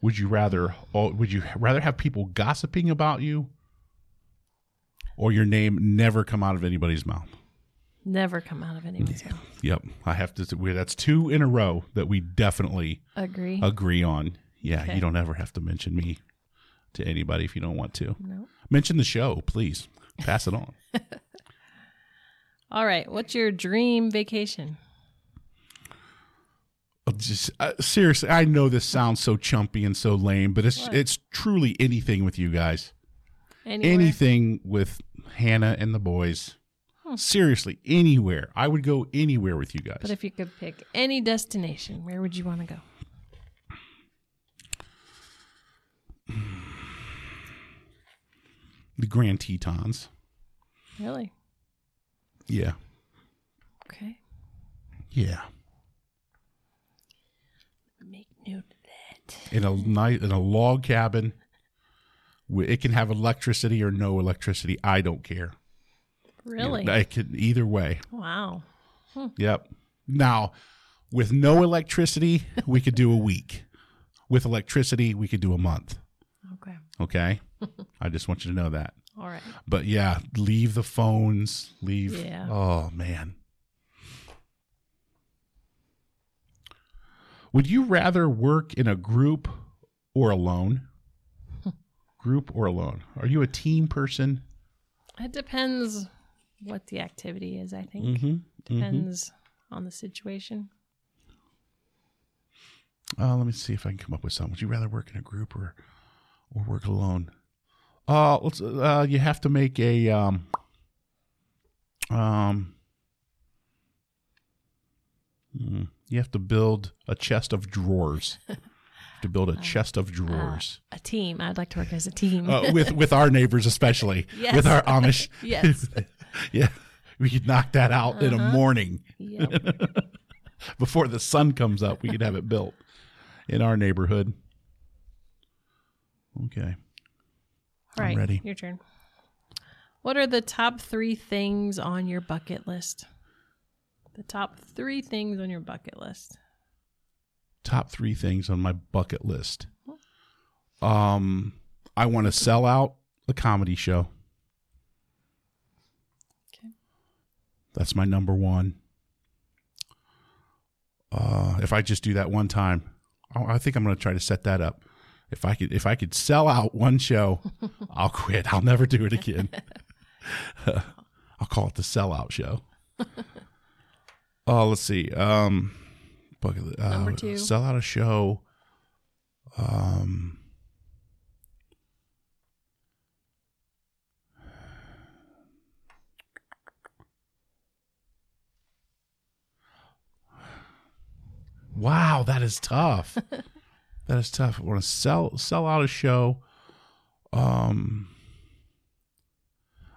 Would you rather would you rather have people gossiping about you, or your name never come out of anybody's mouth? Never come out of anybody's yeah. mouth. Yep. I have to we, that's two in a row that we definitely agree agree on. Yeah, okay. You don't ever have to mention me to anybody if you don't want to. No. Mention the show, please. Pass it on. All right, what's your dream vacation? Just uh, seriously, I know this sounds so chumpy and so lame, but it's what? it's truly anything with you guys. Anywhere? Anything with Hannah and the boys. Hmm. Seriously, anywhere. I would go anywhere with you guys. But if you could pick any destination, where would you want to go? The Grand Tetons. Really? Yeah. Okay. Yeah. Make note of that. In a night in a log cabin, it can have electricity or no electricity. I don't care. Really? You know, it can either way. Wow. Hm. Yep. Now, with no electricity, we could do a week. With electricity, we could do a month. Okay. Okay. I just want you to know that. All right. But yeah, leave the phones, leave. Yeah. Oh, man. Would you rather work in a group or alone? Group or alone? Are you a team person? It depends what the activity is, I think. Mm-hmm. Depends mm-hmm. on the situation. Uh, let me see if I can come up with something. Would you rather work in a group or, or work alone? Uh, let's, uh, you have to make a, um, um, you have to build a chest of drawers. To build a uh, chest of drawers. Uh, a team. I'd like to work as a team. uh, with, with our neighbors, especially. Yes. With our Amish. Yes. Yeah. We could knock that out uh-huh. in a morning. Yep. Before the sun comes up, we could have it built in our neighborhood. Okay. All right, I'm ready. Your turn. What are the top three things on your bucket list? The top three things on your bucket list. Top three things on my bucket list. Um, I want to sell out a comedy show. Okay. That's my number one. Uh, if I just do that one time, I think I'm going to try to set that up. If I could, if I could sell out one show, I'll quit. I'll never do it again. uh, I'll call it the sellout show. Oh, let's see. Um, bucket, uh, Number two. Sell out a show. Um, wow, that is tough. That is tough. I want to sell sell out a show. Um,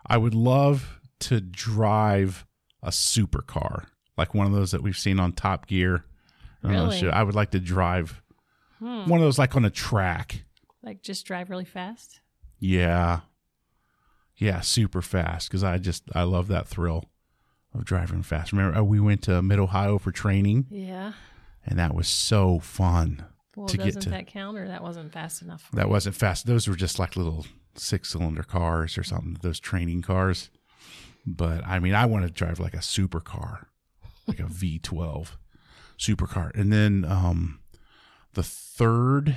I would love to drive a supercar, like one of those that we've seen on Top Gear. I, really? know, I would like to drive hmm. one of those like on a track. Like just drive really fast? Yeah. Yeah, super fast, because I just, I love that thrill of driving fast. Remember, we went to Mid Ohio for training? Yeah. And that was so fun. Well, to doesn't get to, that count, or that wasn't fast enough? For that me? Wasn't fast. Those were just like little six-cylinder cars or something, those training cars. But, I mean, I want to drive like a supercar, like a V twelve supercar. And then um, the third,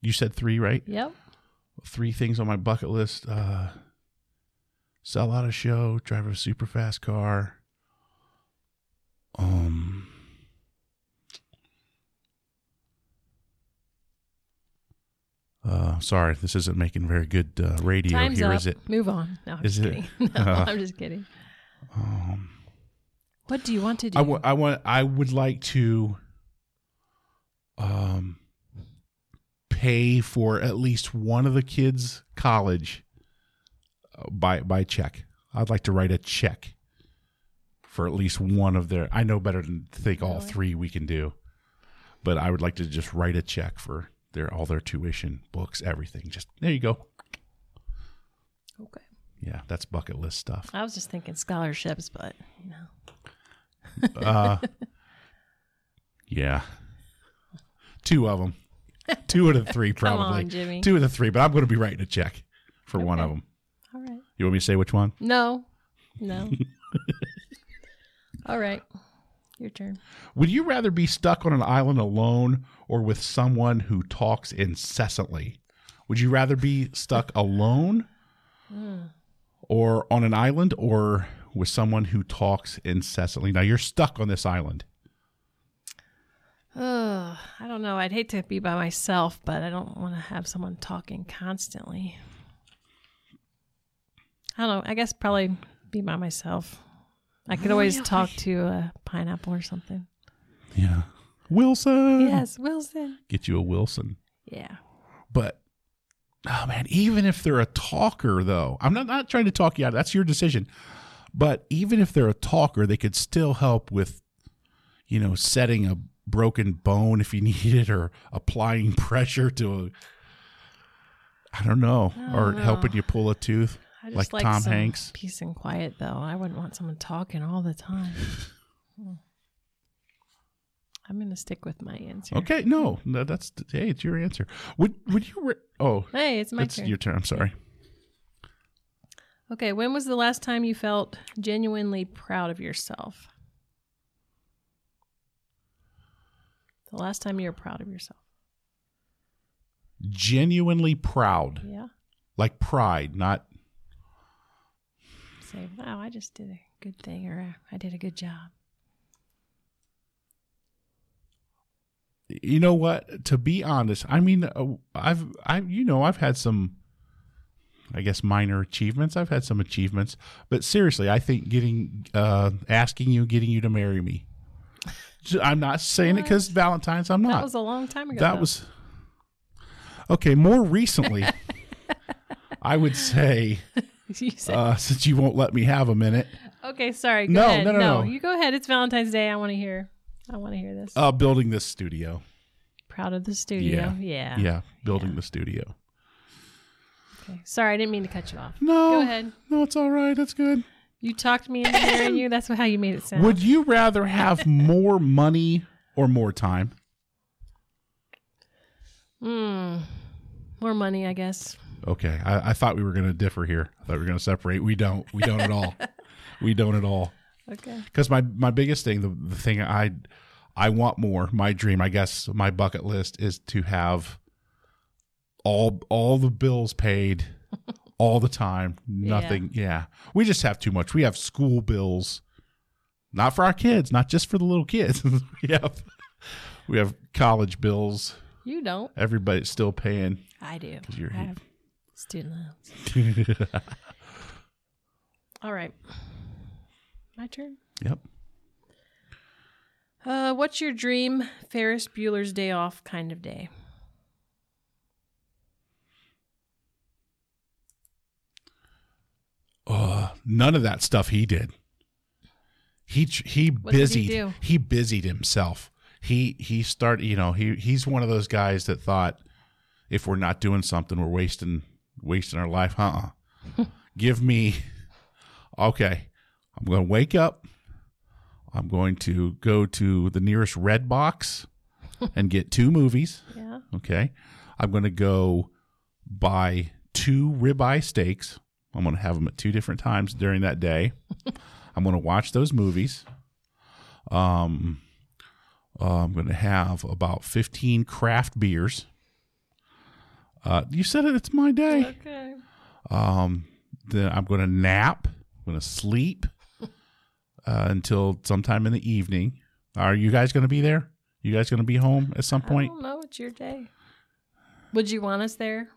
you said three, right? Yep. Three things on my bucket list. Uh, sell out a show, drive a super fast car. Um, uh, sorry, this isn't making very good uh, radio. Time's here, up. Is it? Move on. No, I'm is just it? Kidding. No, uh, I'm just kidding. Um, what do you want to do? I, w- I want. I would like to. Um. Pay for at least one of the kids' college by by check. I'd like to write a check for at least one of their. I know better than to think really? all three we can do, but I would like to just write a check for their all their tuition, books, everything. Just there you go. Okay. Yeah, that's bucket list stuff. I was just thinking scholarships, but you know. uh, yeah, two of them. Two out of three, probably. Come on, Jimmy. Two out of three, but I'm going to be writing a check for okay. one of them. All right. You want me to say which one? No. No. All right. Your turn. Would you rather be stuck on an island alone or with someone who talks incessantly? Would you rather be stuck alone mm. or on an island or with someone who talks incessantly? Now, you're stuck on this island. Oh, I don't know. I'd hate to be by myself, but I don't want to have someone talking constantly. I don't know. I guess probably be by myself. I could always talk to a pineapple or something. Yeah. Wilson. Yes, Wilson. Get you a Wilson. Yeah. But, oh man, even if they're a talker, though, I'm not, not trying to talk you out. That's your decision. But even if they're a talker, they could still help with, you know, setting a broken bone if you need it, or applying pressure to a, I don't know, I don't or know. helping you pull a tooth like, like Tom Hanks. Peace and quiet, though. I wouldn't want someone talking all the time. I'm going to stick with my answer. Okay, no, no, that's hey, it's your answer. Would would you? Re- oh, hey, it's my it's turn. Your turn. I'm sorry. Okay, when was the last time you felt genuinely proud of yourself? The last time you were proud of yourself. Genuinely proud. Yeah. Like pride, not. Say, wow, I just did a good thing, or I did a good job. You know what? To be honest, I mean, I've, I, you know, I've had some, I guess, minor achievements. I've had some achievements, but seriously, I think getting, uh, asking you, getting you to marry me. I'm not saying what? it because Valentine's. I'm not. That was a long time ago. That though. was okay. More recently, I would say, you uh, since you won't let me have a minute. Okay, sorry. Go no, ahead. no, no, no, no. You go ahead. It's Valentine's Day. I want to hear. I want to hear this. Uh, building this studio. Proud of the studio. Yeah. Yeah. yeah building yeah. the studio. Okay. Sorry, I didn't mean to cut you off. No. Go ahead. No, it's all right. It's good. You talked me into hearing you. That's how you made it sound. Would you rather have more money or more time? Mm, more money, I guess. Okay. I, I thought we were going to differ here. I thought we were going to separate. We don't. We don't at all. We don't at all. Okay. Because my, my biggest thing, the, the thing I I want more, my dream, I guess my bucket list is to have all all the bills paid all the time, nothing. Yeah. yeah. We just have too much. We have school bills, not for our kids, not just for the little kids. we have we have college bills. You don't. Everybody's still paying. I do. I have student loans. All right. My turn? Yep. Uh, what's your dream Ferris Bueller's Day Off kind of day? Uh, none of that stuff he did. he he what busied did he, do? he busied himself. He he started, you know, he he's one of those guys that thought if we're not doing something, we're wasting wasting our life. Uh uh-uh. Give me okay. I'm going to wake up. I'm going to go to the nearest Red Box and get two movies. Yeah. Okay. I'm going to go buy two ribeye steaks. I'm going to have them at two different times during that day. I'm going to watch those movies. Um, uh, I'm going to have about fifteen craft beers. Uh, you said it. It's my day. Okay. Um, then I'm going to nap. I'm going to sleep uh, until sometime in the evening. Are you guys going to be there? You guys going to be home at some point? I don't know. It's your day. Would you want us there?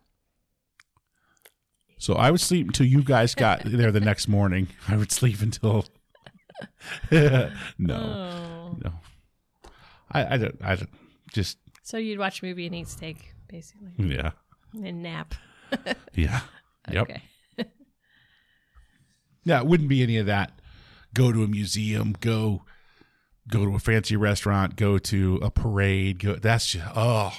So I would sleep until you guys got there the next morning. I would sleep until no, oh. no. I, I don't. I don't. Just so you'd watch a movie and eat steak, basically. Yeah. And nap. Yeah. Okay. Yep. Yeah, it wouldn't be any of that. Go to a museum. Go. Go to a fancy restaurant. Go to a parade. Go. That's just, oh,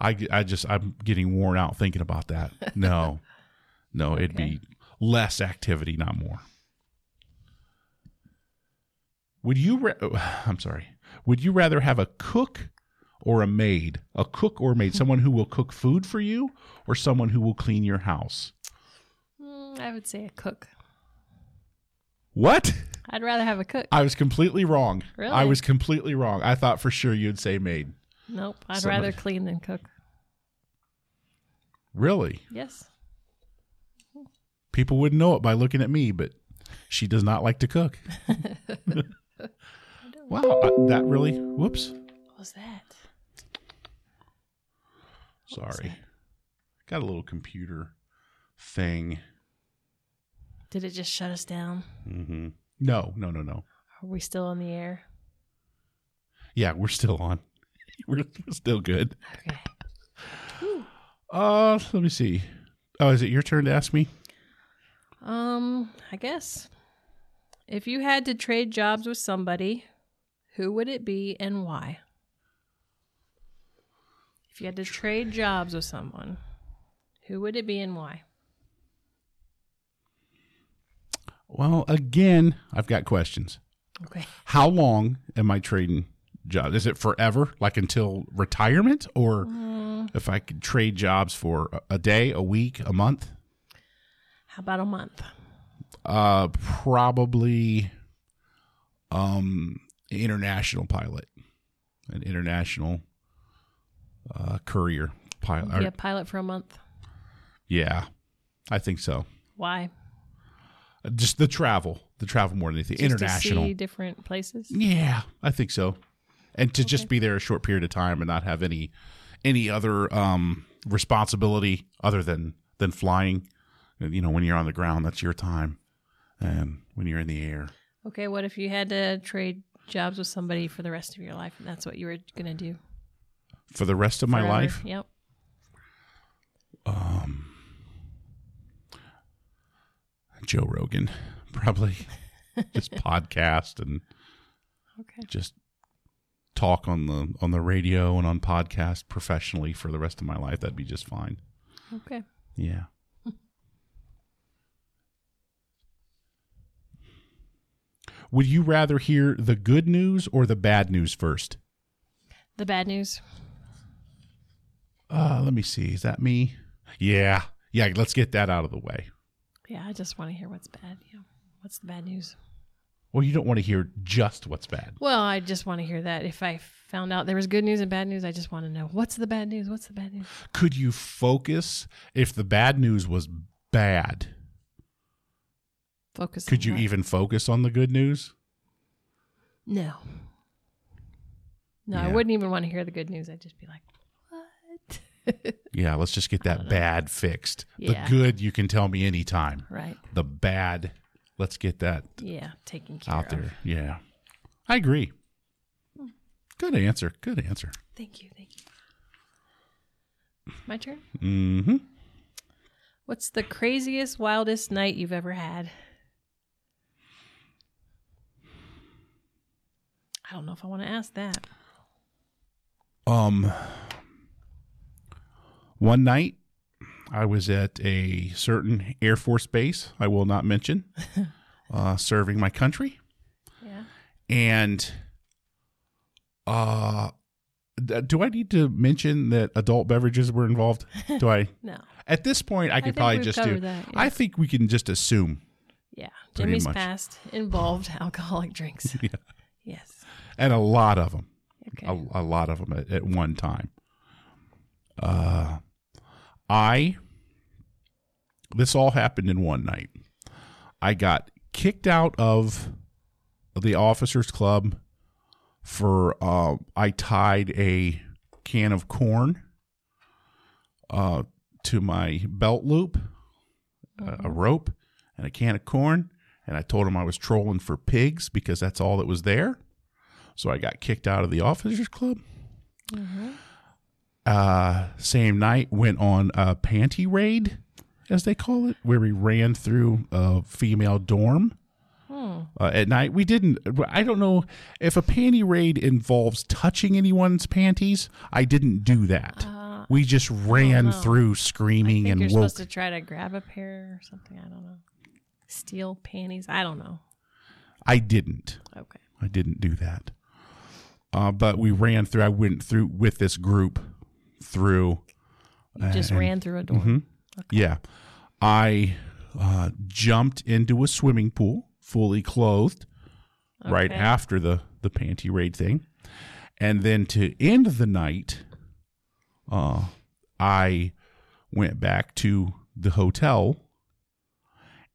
I, I just I'm getting worn out thinking about that. No. No, it'd okay. be less activity, not more. Would you, ra- I'm sorry, would you rather have a cook or a maid? A cook or a maid, someone who will cook food for you or someone who will clean your house? Mm, I would say a cook. What? I'd rather have a cook. I was completely wrong. Really? I was completely wrong. I thought for sure you'd say maid. Nope, I'd Somebody. rather clean than cook. Really? Yes. People wouldn't know it by looking at me, but she does not like to cook. Wow, I, that really, whoops. What was that? Sorry. Was that? Got a little computer thing. Did it just shut us down? Mm-hmm. No, no, no, no. Are we still on the air? Yeah, we're still on. We're still good. Okay. Whew. Uh, let me see. Oh, is it your turn to ask me? Um, I guess. If you had to trade jobs with somebody, who would it be and why? If you had to trade jobs with someone, who would it be and why? Well, again, I've got questions. Okay. How long am I trading jobs? Is it forever, like until retirement? Or mm. if I could trade jobs for a day, a week, a month? How about a month? Uh, probably um, international pilot, an international uh, courier pilot. Be a pilot for a month? Yeah, I think so. Why? Just the travel, the travel more than anything. Just international, to see different places. Yeah, I think so, and to okay. just be there a short period of time and not have any any other um, responsibility other than than flying. You know, when you're on the ground, that's your time. And when you're in the air. Okay, what if you had to trade jobs with somebody for the rest of your life and that's what you were going to do? For the rest of Forever. my life? Yep. Um, Joe Rogan, probably. Just podcast and okay. just talk on the on the radio and on podcast professionally for the rest of my life. That'd be just fine. Okay. Yeah. Would you rather hear the good news or the bad news first? The bad news. Uh, let me see. Is that me? Yeah. Yeah, let's get that out of the way. Yeah, I just want to hear what's bad. Yeah. What's the bad news? Well, you don't want to hear just what's bad. Well, I just want to hear that. If I found out there was good news and bad news, I just want to know what's the bad news? What's the bad news? Could you focus if the bad news was bad? Focus Could you that. even focus on the good news? No. No, yeah. I wouldn't even want to hear the good news. I'd just be like, what? Yeah, let's just get that bad know. fixed. Yeah. The good you can tell me anytime. Right. The bad, let's get that yeah, taken care out of. there. Yeah. I agree. Hmm. Good answer. Good answer. Thank you. Thank you. My turn? Mm-hmm. What's the craziest, wildest night you've ever had? I don't know if I want to ask that. Um, one night I was at a certain Air Force base, I will not mention, uh, serving my country. Yeah. And uh, do I need to mention that adult beverages were involved? Do I? No. At this point, I could I probably just do. That, yes. I think we can just assume. Yeah. Jimmy's past involved alcoholic drinks. Yeah. Yes. And a lot of them. Okay. A, a lot of them at, at one time. Uh, I, this all happened in one night. I got kicked out of the officers club for, uh, I tied a can of corn uh, to my belt loop, mm-hmm. a, a rope, and a can of corn. And I told them I was trolling for pigs because that's all that was there. So I got kicked out of the officers club. Mm-hmm. Uh, same night went on a panty raid, as they call it, where we ran through a female dorm hmm. uh, at night. We didn't, I don't know if a panty raid involves touching anyone's panties. I didn't do that. Uh, we just ran through screaming and woke. I think and you're woke. Supposed to try to grab a pair or something. I don't know. Steal panties. I don't know. I didn't. Okay. I didn't do that. Uh, but we ran through, I went through with this group. Through you just and, ran through a door. Mm-hmm. Okay. Yeah. I uh, jumped into a swimming pool fully clothed okay. right after the, the panty raid thing. And then to end the night, uh, I went back to the hotel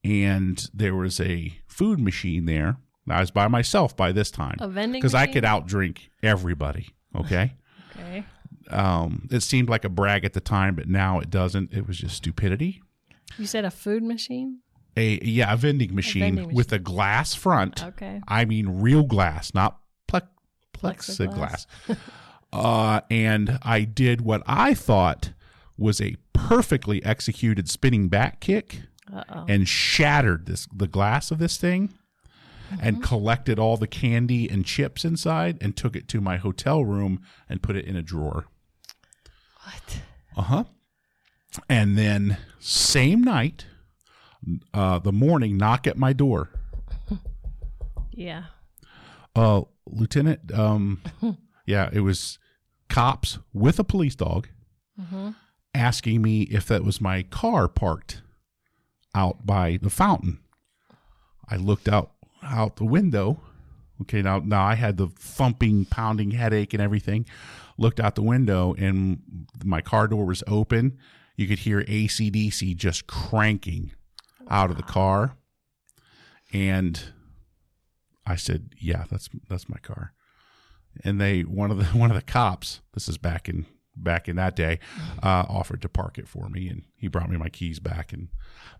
and there was a food machine there. I was by myself by this time. A vending machine? Because I could outdrink everybody. Okay. Okay. Um, it seemed like a brag at the time, but now it doesn't. It was just stupidity. You said a food machine? A yeah, a vending machine, a vending machine. With a glass front. Okay. I mean real glass, not plex plexiglass. plexiglass. uh, and I did what I thought was a perfectly executed spinning back kick Uh-oh. and shattered this the glass of this thing mm-hmm. and collected all the candy and chips inside and took it to my hotel room and put it in a drawer. What? Uh-huh. And then same night, uh, the morning, knock at my door. Yeah. Uh, Lieutenant, um, yeah, it was cops with a police dog mm-hmm. asking me if that was my car parked out by the fountain. I looked out, out the window. Okay, now, now I had the thumping, pounding headache and everything. Looked out the window and my car door was open. You could hear A C D C just cranking out wow. of the car. And I said, yeah, that's, that's my car. And they, one of the, one of the cops, this is back in, back in that day, uh, offered to park it for me. And he brought me my keys back. And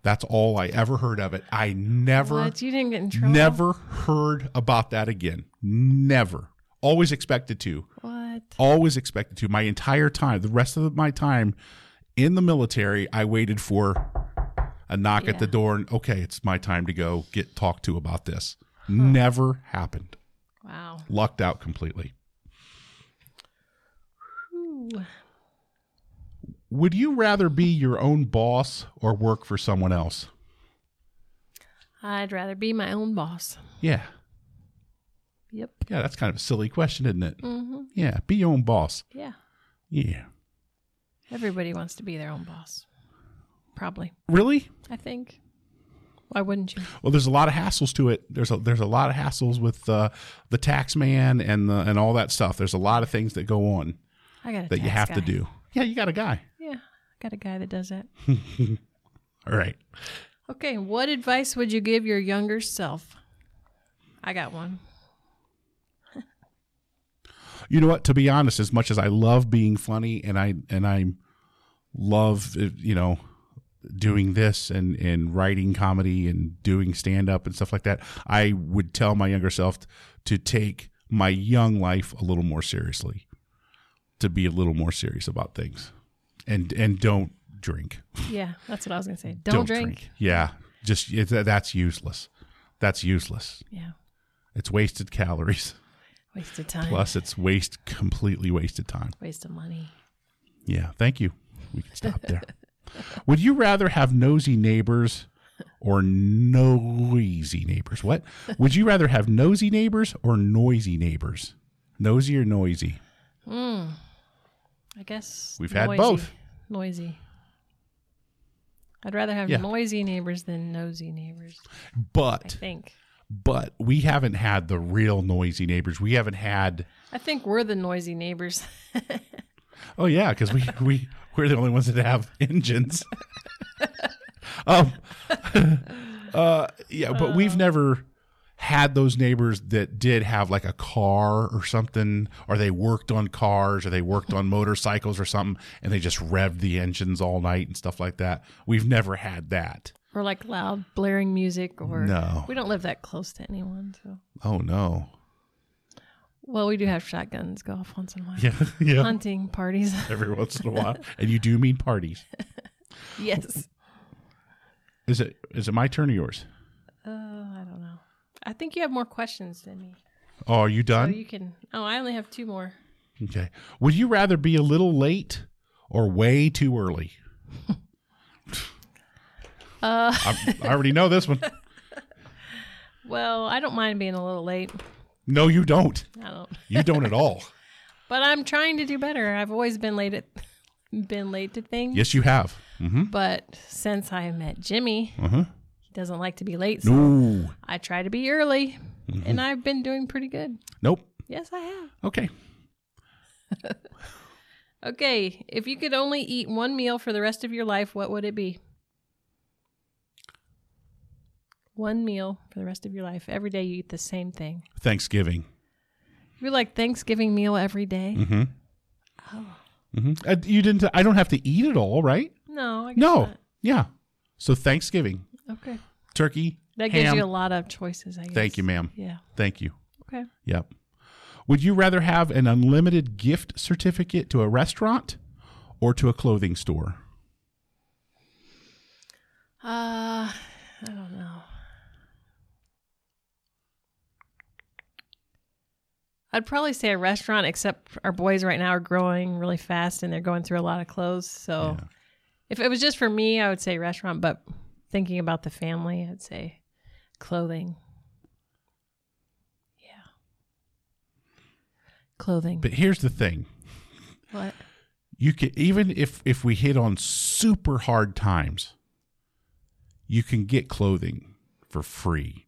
that's all I ever heard of it. I never, what? You didn't get in trouble? Never heard about that again. Never. Always expected to. What? Always expected to. My entire time, the rest of my time in the military, I waited for a knock yeah. at the door and, okay, it's my time to go get talked to about this. Huh. Never happened. Wow. Lucked out completely. Ooh. Would you rather be your own boss or work for someone else? I'd rather be my own boss. Yeah. Yep. Yeah, that's kind of a silly question, isn't it? Mm-hmm. Yeah, be your own boss. Yeah. Yeah. Everybody wants to be their own boss. Probably. Really? I think. Why wouldn't you? Well, there's a lot of hassles to it. There's a, there's a lot of hassles with uh, the tax man and the, and all that stuff. There's a lot of things that go on I got a that you have guy. to do. Yeah, you got a guy. Yeah, I got a guy that does that. All right. Okay, what advice would you give your younger self? I got one. You know what? To be honest, as much as I love being funny and I and I love, you know, doing this and, and writing comedy and doing stand-up and stuff like that, I would tell my younger self to take my young life a little more seriously, to be a little more serious about things, and and don't drink. Yeah, that's what I was going to say. Don't, don't drink. drink. Yeah, just it, that's useless. That's useless. Yeah, it's wasted calories. Wasted time. Plus, it's waste, completely wasted time. Waste of money. Yeah. Thank you. We can stop there. Would you rather have nosy neighbors or noisy neighbors? What? Would you rather have nosy neighbors or noisy neighbors? Nosy or noisy? Mm, I guess we've noisy. had both. Noisy. I'd rather have yeah. noisy neighbors than nosy neighbors. But I think. But we haven't had the real noisy neighbors. We haven't had. I think we're the noisy neighbors. Oh yeah, because we we we're the only ones that have engines. um. uh. Yeah, but um, we've never had those neighbors that did have like a car or something, or they worked on cars, or they worked on motorcycles or something, and they just revved the engines all night and stuff like that. We've never had that. Or like loud blaring music, or no. We don't live that close to anyone. So. Oh no. Well, we do have shotguns go off once in a while. Yeah, yeah. Hunting parties every once in a while, and you do mean parties. Yes. Is it is it my turn or yours? Uh, I don't know. I think you have more questions than me. Oh, are you done? So you can. Oh, I only have two more. Okay. Would you rather be a little late or way too early? Uh, I, I already know this one. Well, I don't mind being a little late. No, you don't. I don't. You don't at all. But I'm trying to do better. I've always been late at been late to things. Yes, you have. Mm-hmm. But since I met Jimmy, uh-huh. he doesn't like to be late. So no. I try to be early, mm-hmm. and I've been doing pretty good. Nope. Yes, I have. Okay. Okay. If you could only eat one meal for the rest of your life, what would it be? One meal for the rest of your life. Every day you eat the same thing. Thanksgiving. You like Thanksgiving meal every day? Mm-hmm. Oh. Mm-hmm. Uh, you didn't. I don't have to eat it all, right? No. I guess no. Not. Yeah. So Thanksgiving. Okay. Turkey. That ham. Gives you a lot of choices, I guess. Thank you, ma'am. Yeah. Thank you. Okay. Yep. Would you rather have an unlimited gift certificate to a restaurant or to a clothing store? Uh, I don't know. I'd probably say a restaurant, except our boys right now are growing really fast and they're going through a lot of clothes. So yeah. If it was just for me, I would say restaurant, but thinking about the family, I'd say clothing. Yeah. Clothing. But here's the thing. What? You can, even if, if we hit on super hard times, you can get clothing for free.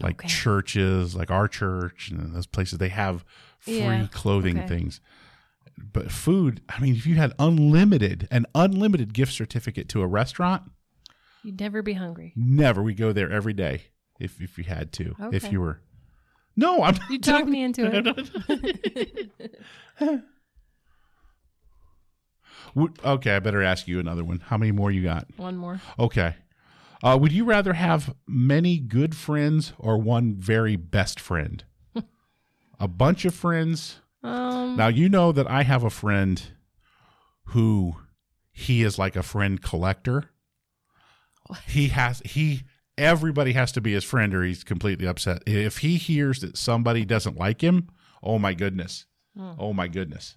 Like okay. Churches, like our church and those places, they have free yeah. clothing okay. things. But food, I mean, if you had unlimited, an unlimited gift certificate to a restaurant. You'd never be hungry. Never. We go there every day if if you had to. Okay. If you were. No, I'm not. You talked me into it. Okay, I better ask you another one. How many more you got? One more. Okay. Uh, would you rather have many good friends or one very best friend? A bunch of friends. Um, now, you know that I have a friend who he is like a friend collector. He has, he, everybody has to be his friend or he's completely upset. If he hears that somebody doesn't like him, oh my goodness. Hmm. Oh my goodness.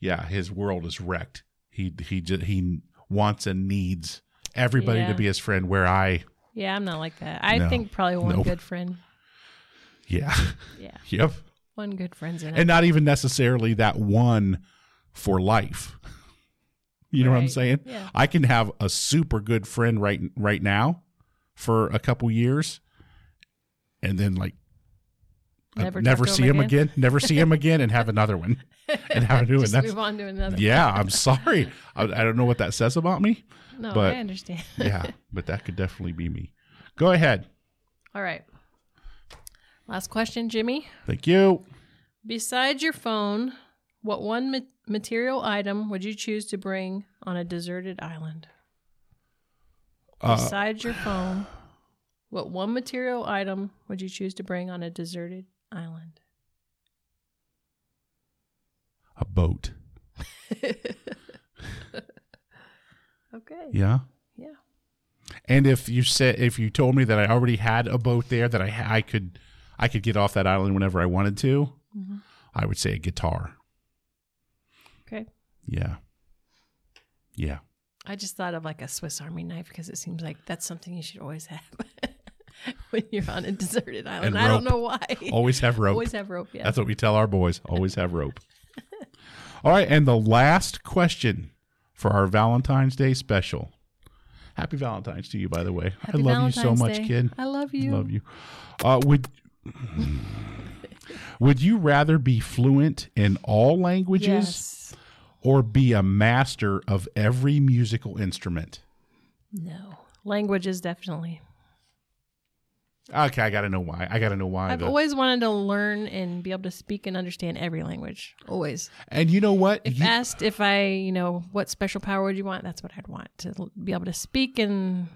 Yeah. His world is wrecked. He, he, he wants and needs everybody yeah. to be his friend where I... Yeah, I'm not like that. I no, think probably one nope. good friend. Yeah. Yeah. Yep. One good friend's enough. And not even necessarily that one for life. You right. know what I'm saying? Yeah. I can have a super good friend right right now for a couple years and then like never, never see him again. again. Never see him again and have another one. And have a new one. Move on to another yeah, one. I'm sorry. I, I don't know what that says about me. No, but, I understand. Yeah, but that could definitely be me. Go ahead. All right. Last question, Jimmy. Thank you. Besides your phone, what one ma- material item would you choose to bring on a deserted island? Uh, Besides your phone, what one material item would you choose to bring on a deserted island? A boat. Okay. Yeah. Yeah. And if you said, if you told me that I already had a boat there, that I I could, I could get off that island whenever I wanted to, Mm-hmm. I would say a guitar. Okay. Yeah. Yeah. I just thought of like a Swiss Army knife because it seems like that's something you should always have when you're on a deserted island. I don't know why. Always have rope. Always have rope, yeah. That's what we tell our boys. Always have rope. All right, and the last question for our Valentine's Day special. Happy Valentine's to you, by the way. Happy I love Valentine's you so much, Day. Kid. I love you. Love you. Uh, would would you rather be fluent in all languages? Yes. Or be a master of every musical instrument? No. Languages, definitely. Okay, I got to know why. I got to know why. I've the... always wanted to learn and be able to speak and understand every language. Always. And you know what? If you... asked if I, you know, what special power would you want? That's what I'd want, to be able to speak and,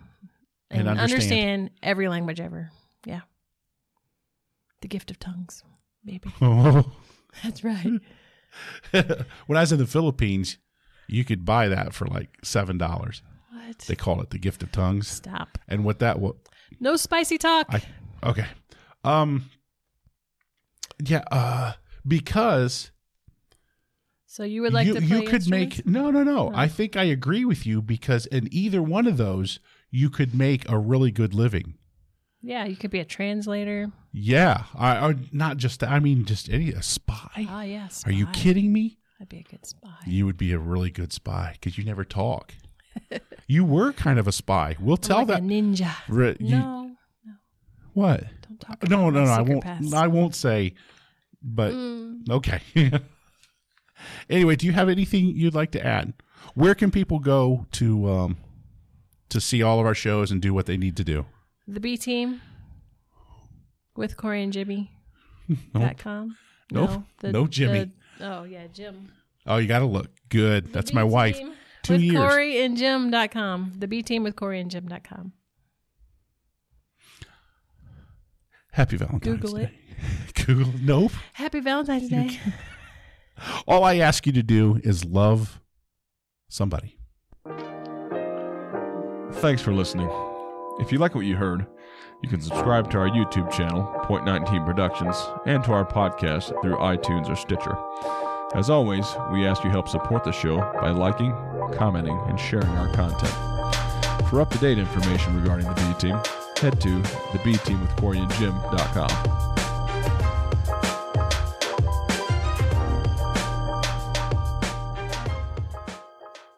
and, and understand. understand every language ever. Yeah. The gift of tongues, maybe. Oh. That's right. When I was in the Philippines, you could buy that for like seven dollars. What? They call it the gift of tongues. Stop. And what that was. No spicy talk. I, okay. Um. Yeah, uh, because. So you would like you, to play you could make No, no, no. Oh. I think I agree with you because in either one of those, you could make a really good living. Yeah, you could be a translator. Yeah, I, or not just that. I mean, just any a spy. Oh, yeah, spy. Are you kidding me? I'd be a good spy. You would be a really good spy because you never talk. You were kind of a spy. We'll I'm tell like that a ninja. Re, you, no, no. What? Don't talk. About no, no, no. I won't. Past. I won't say. But mm. okay. Anyway, do you have anything you'd like to add? Where can people go to um, to see all of our shows and do what they need to do? The B-Team with Cory and Jimmy dot com. Nope. No, the, no Jimmy. The, oh, yeah, Jim. Oh, you got to look good. The That's B-Team my wife. Two with years. Cory and Jim dot com. The B-Team with Cory and Jim dot com. Happy Valentine's Google Day. It. Google it. Nope. Happy Valentine's Day. All I ask you to do is love somebody. Thanks for listening. If you like what you heard, you can subscribe to our YouTube channel, Point nineteen Productions, and to our podcast through iTunes or Stitcher. As always, we ask you help support the show by liking, commenting, and sharing our content. For up-to-date information regarding the B-Team, head to the b team with cory and jim dot com.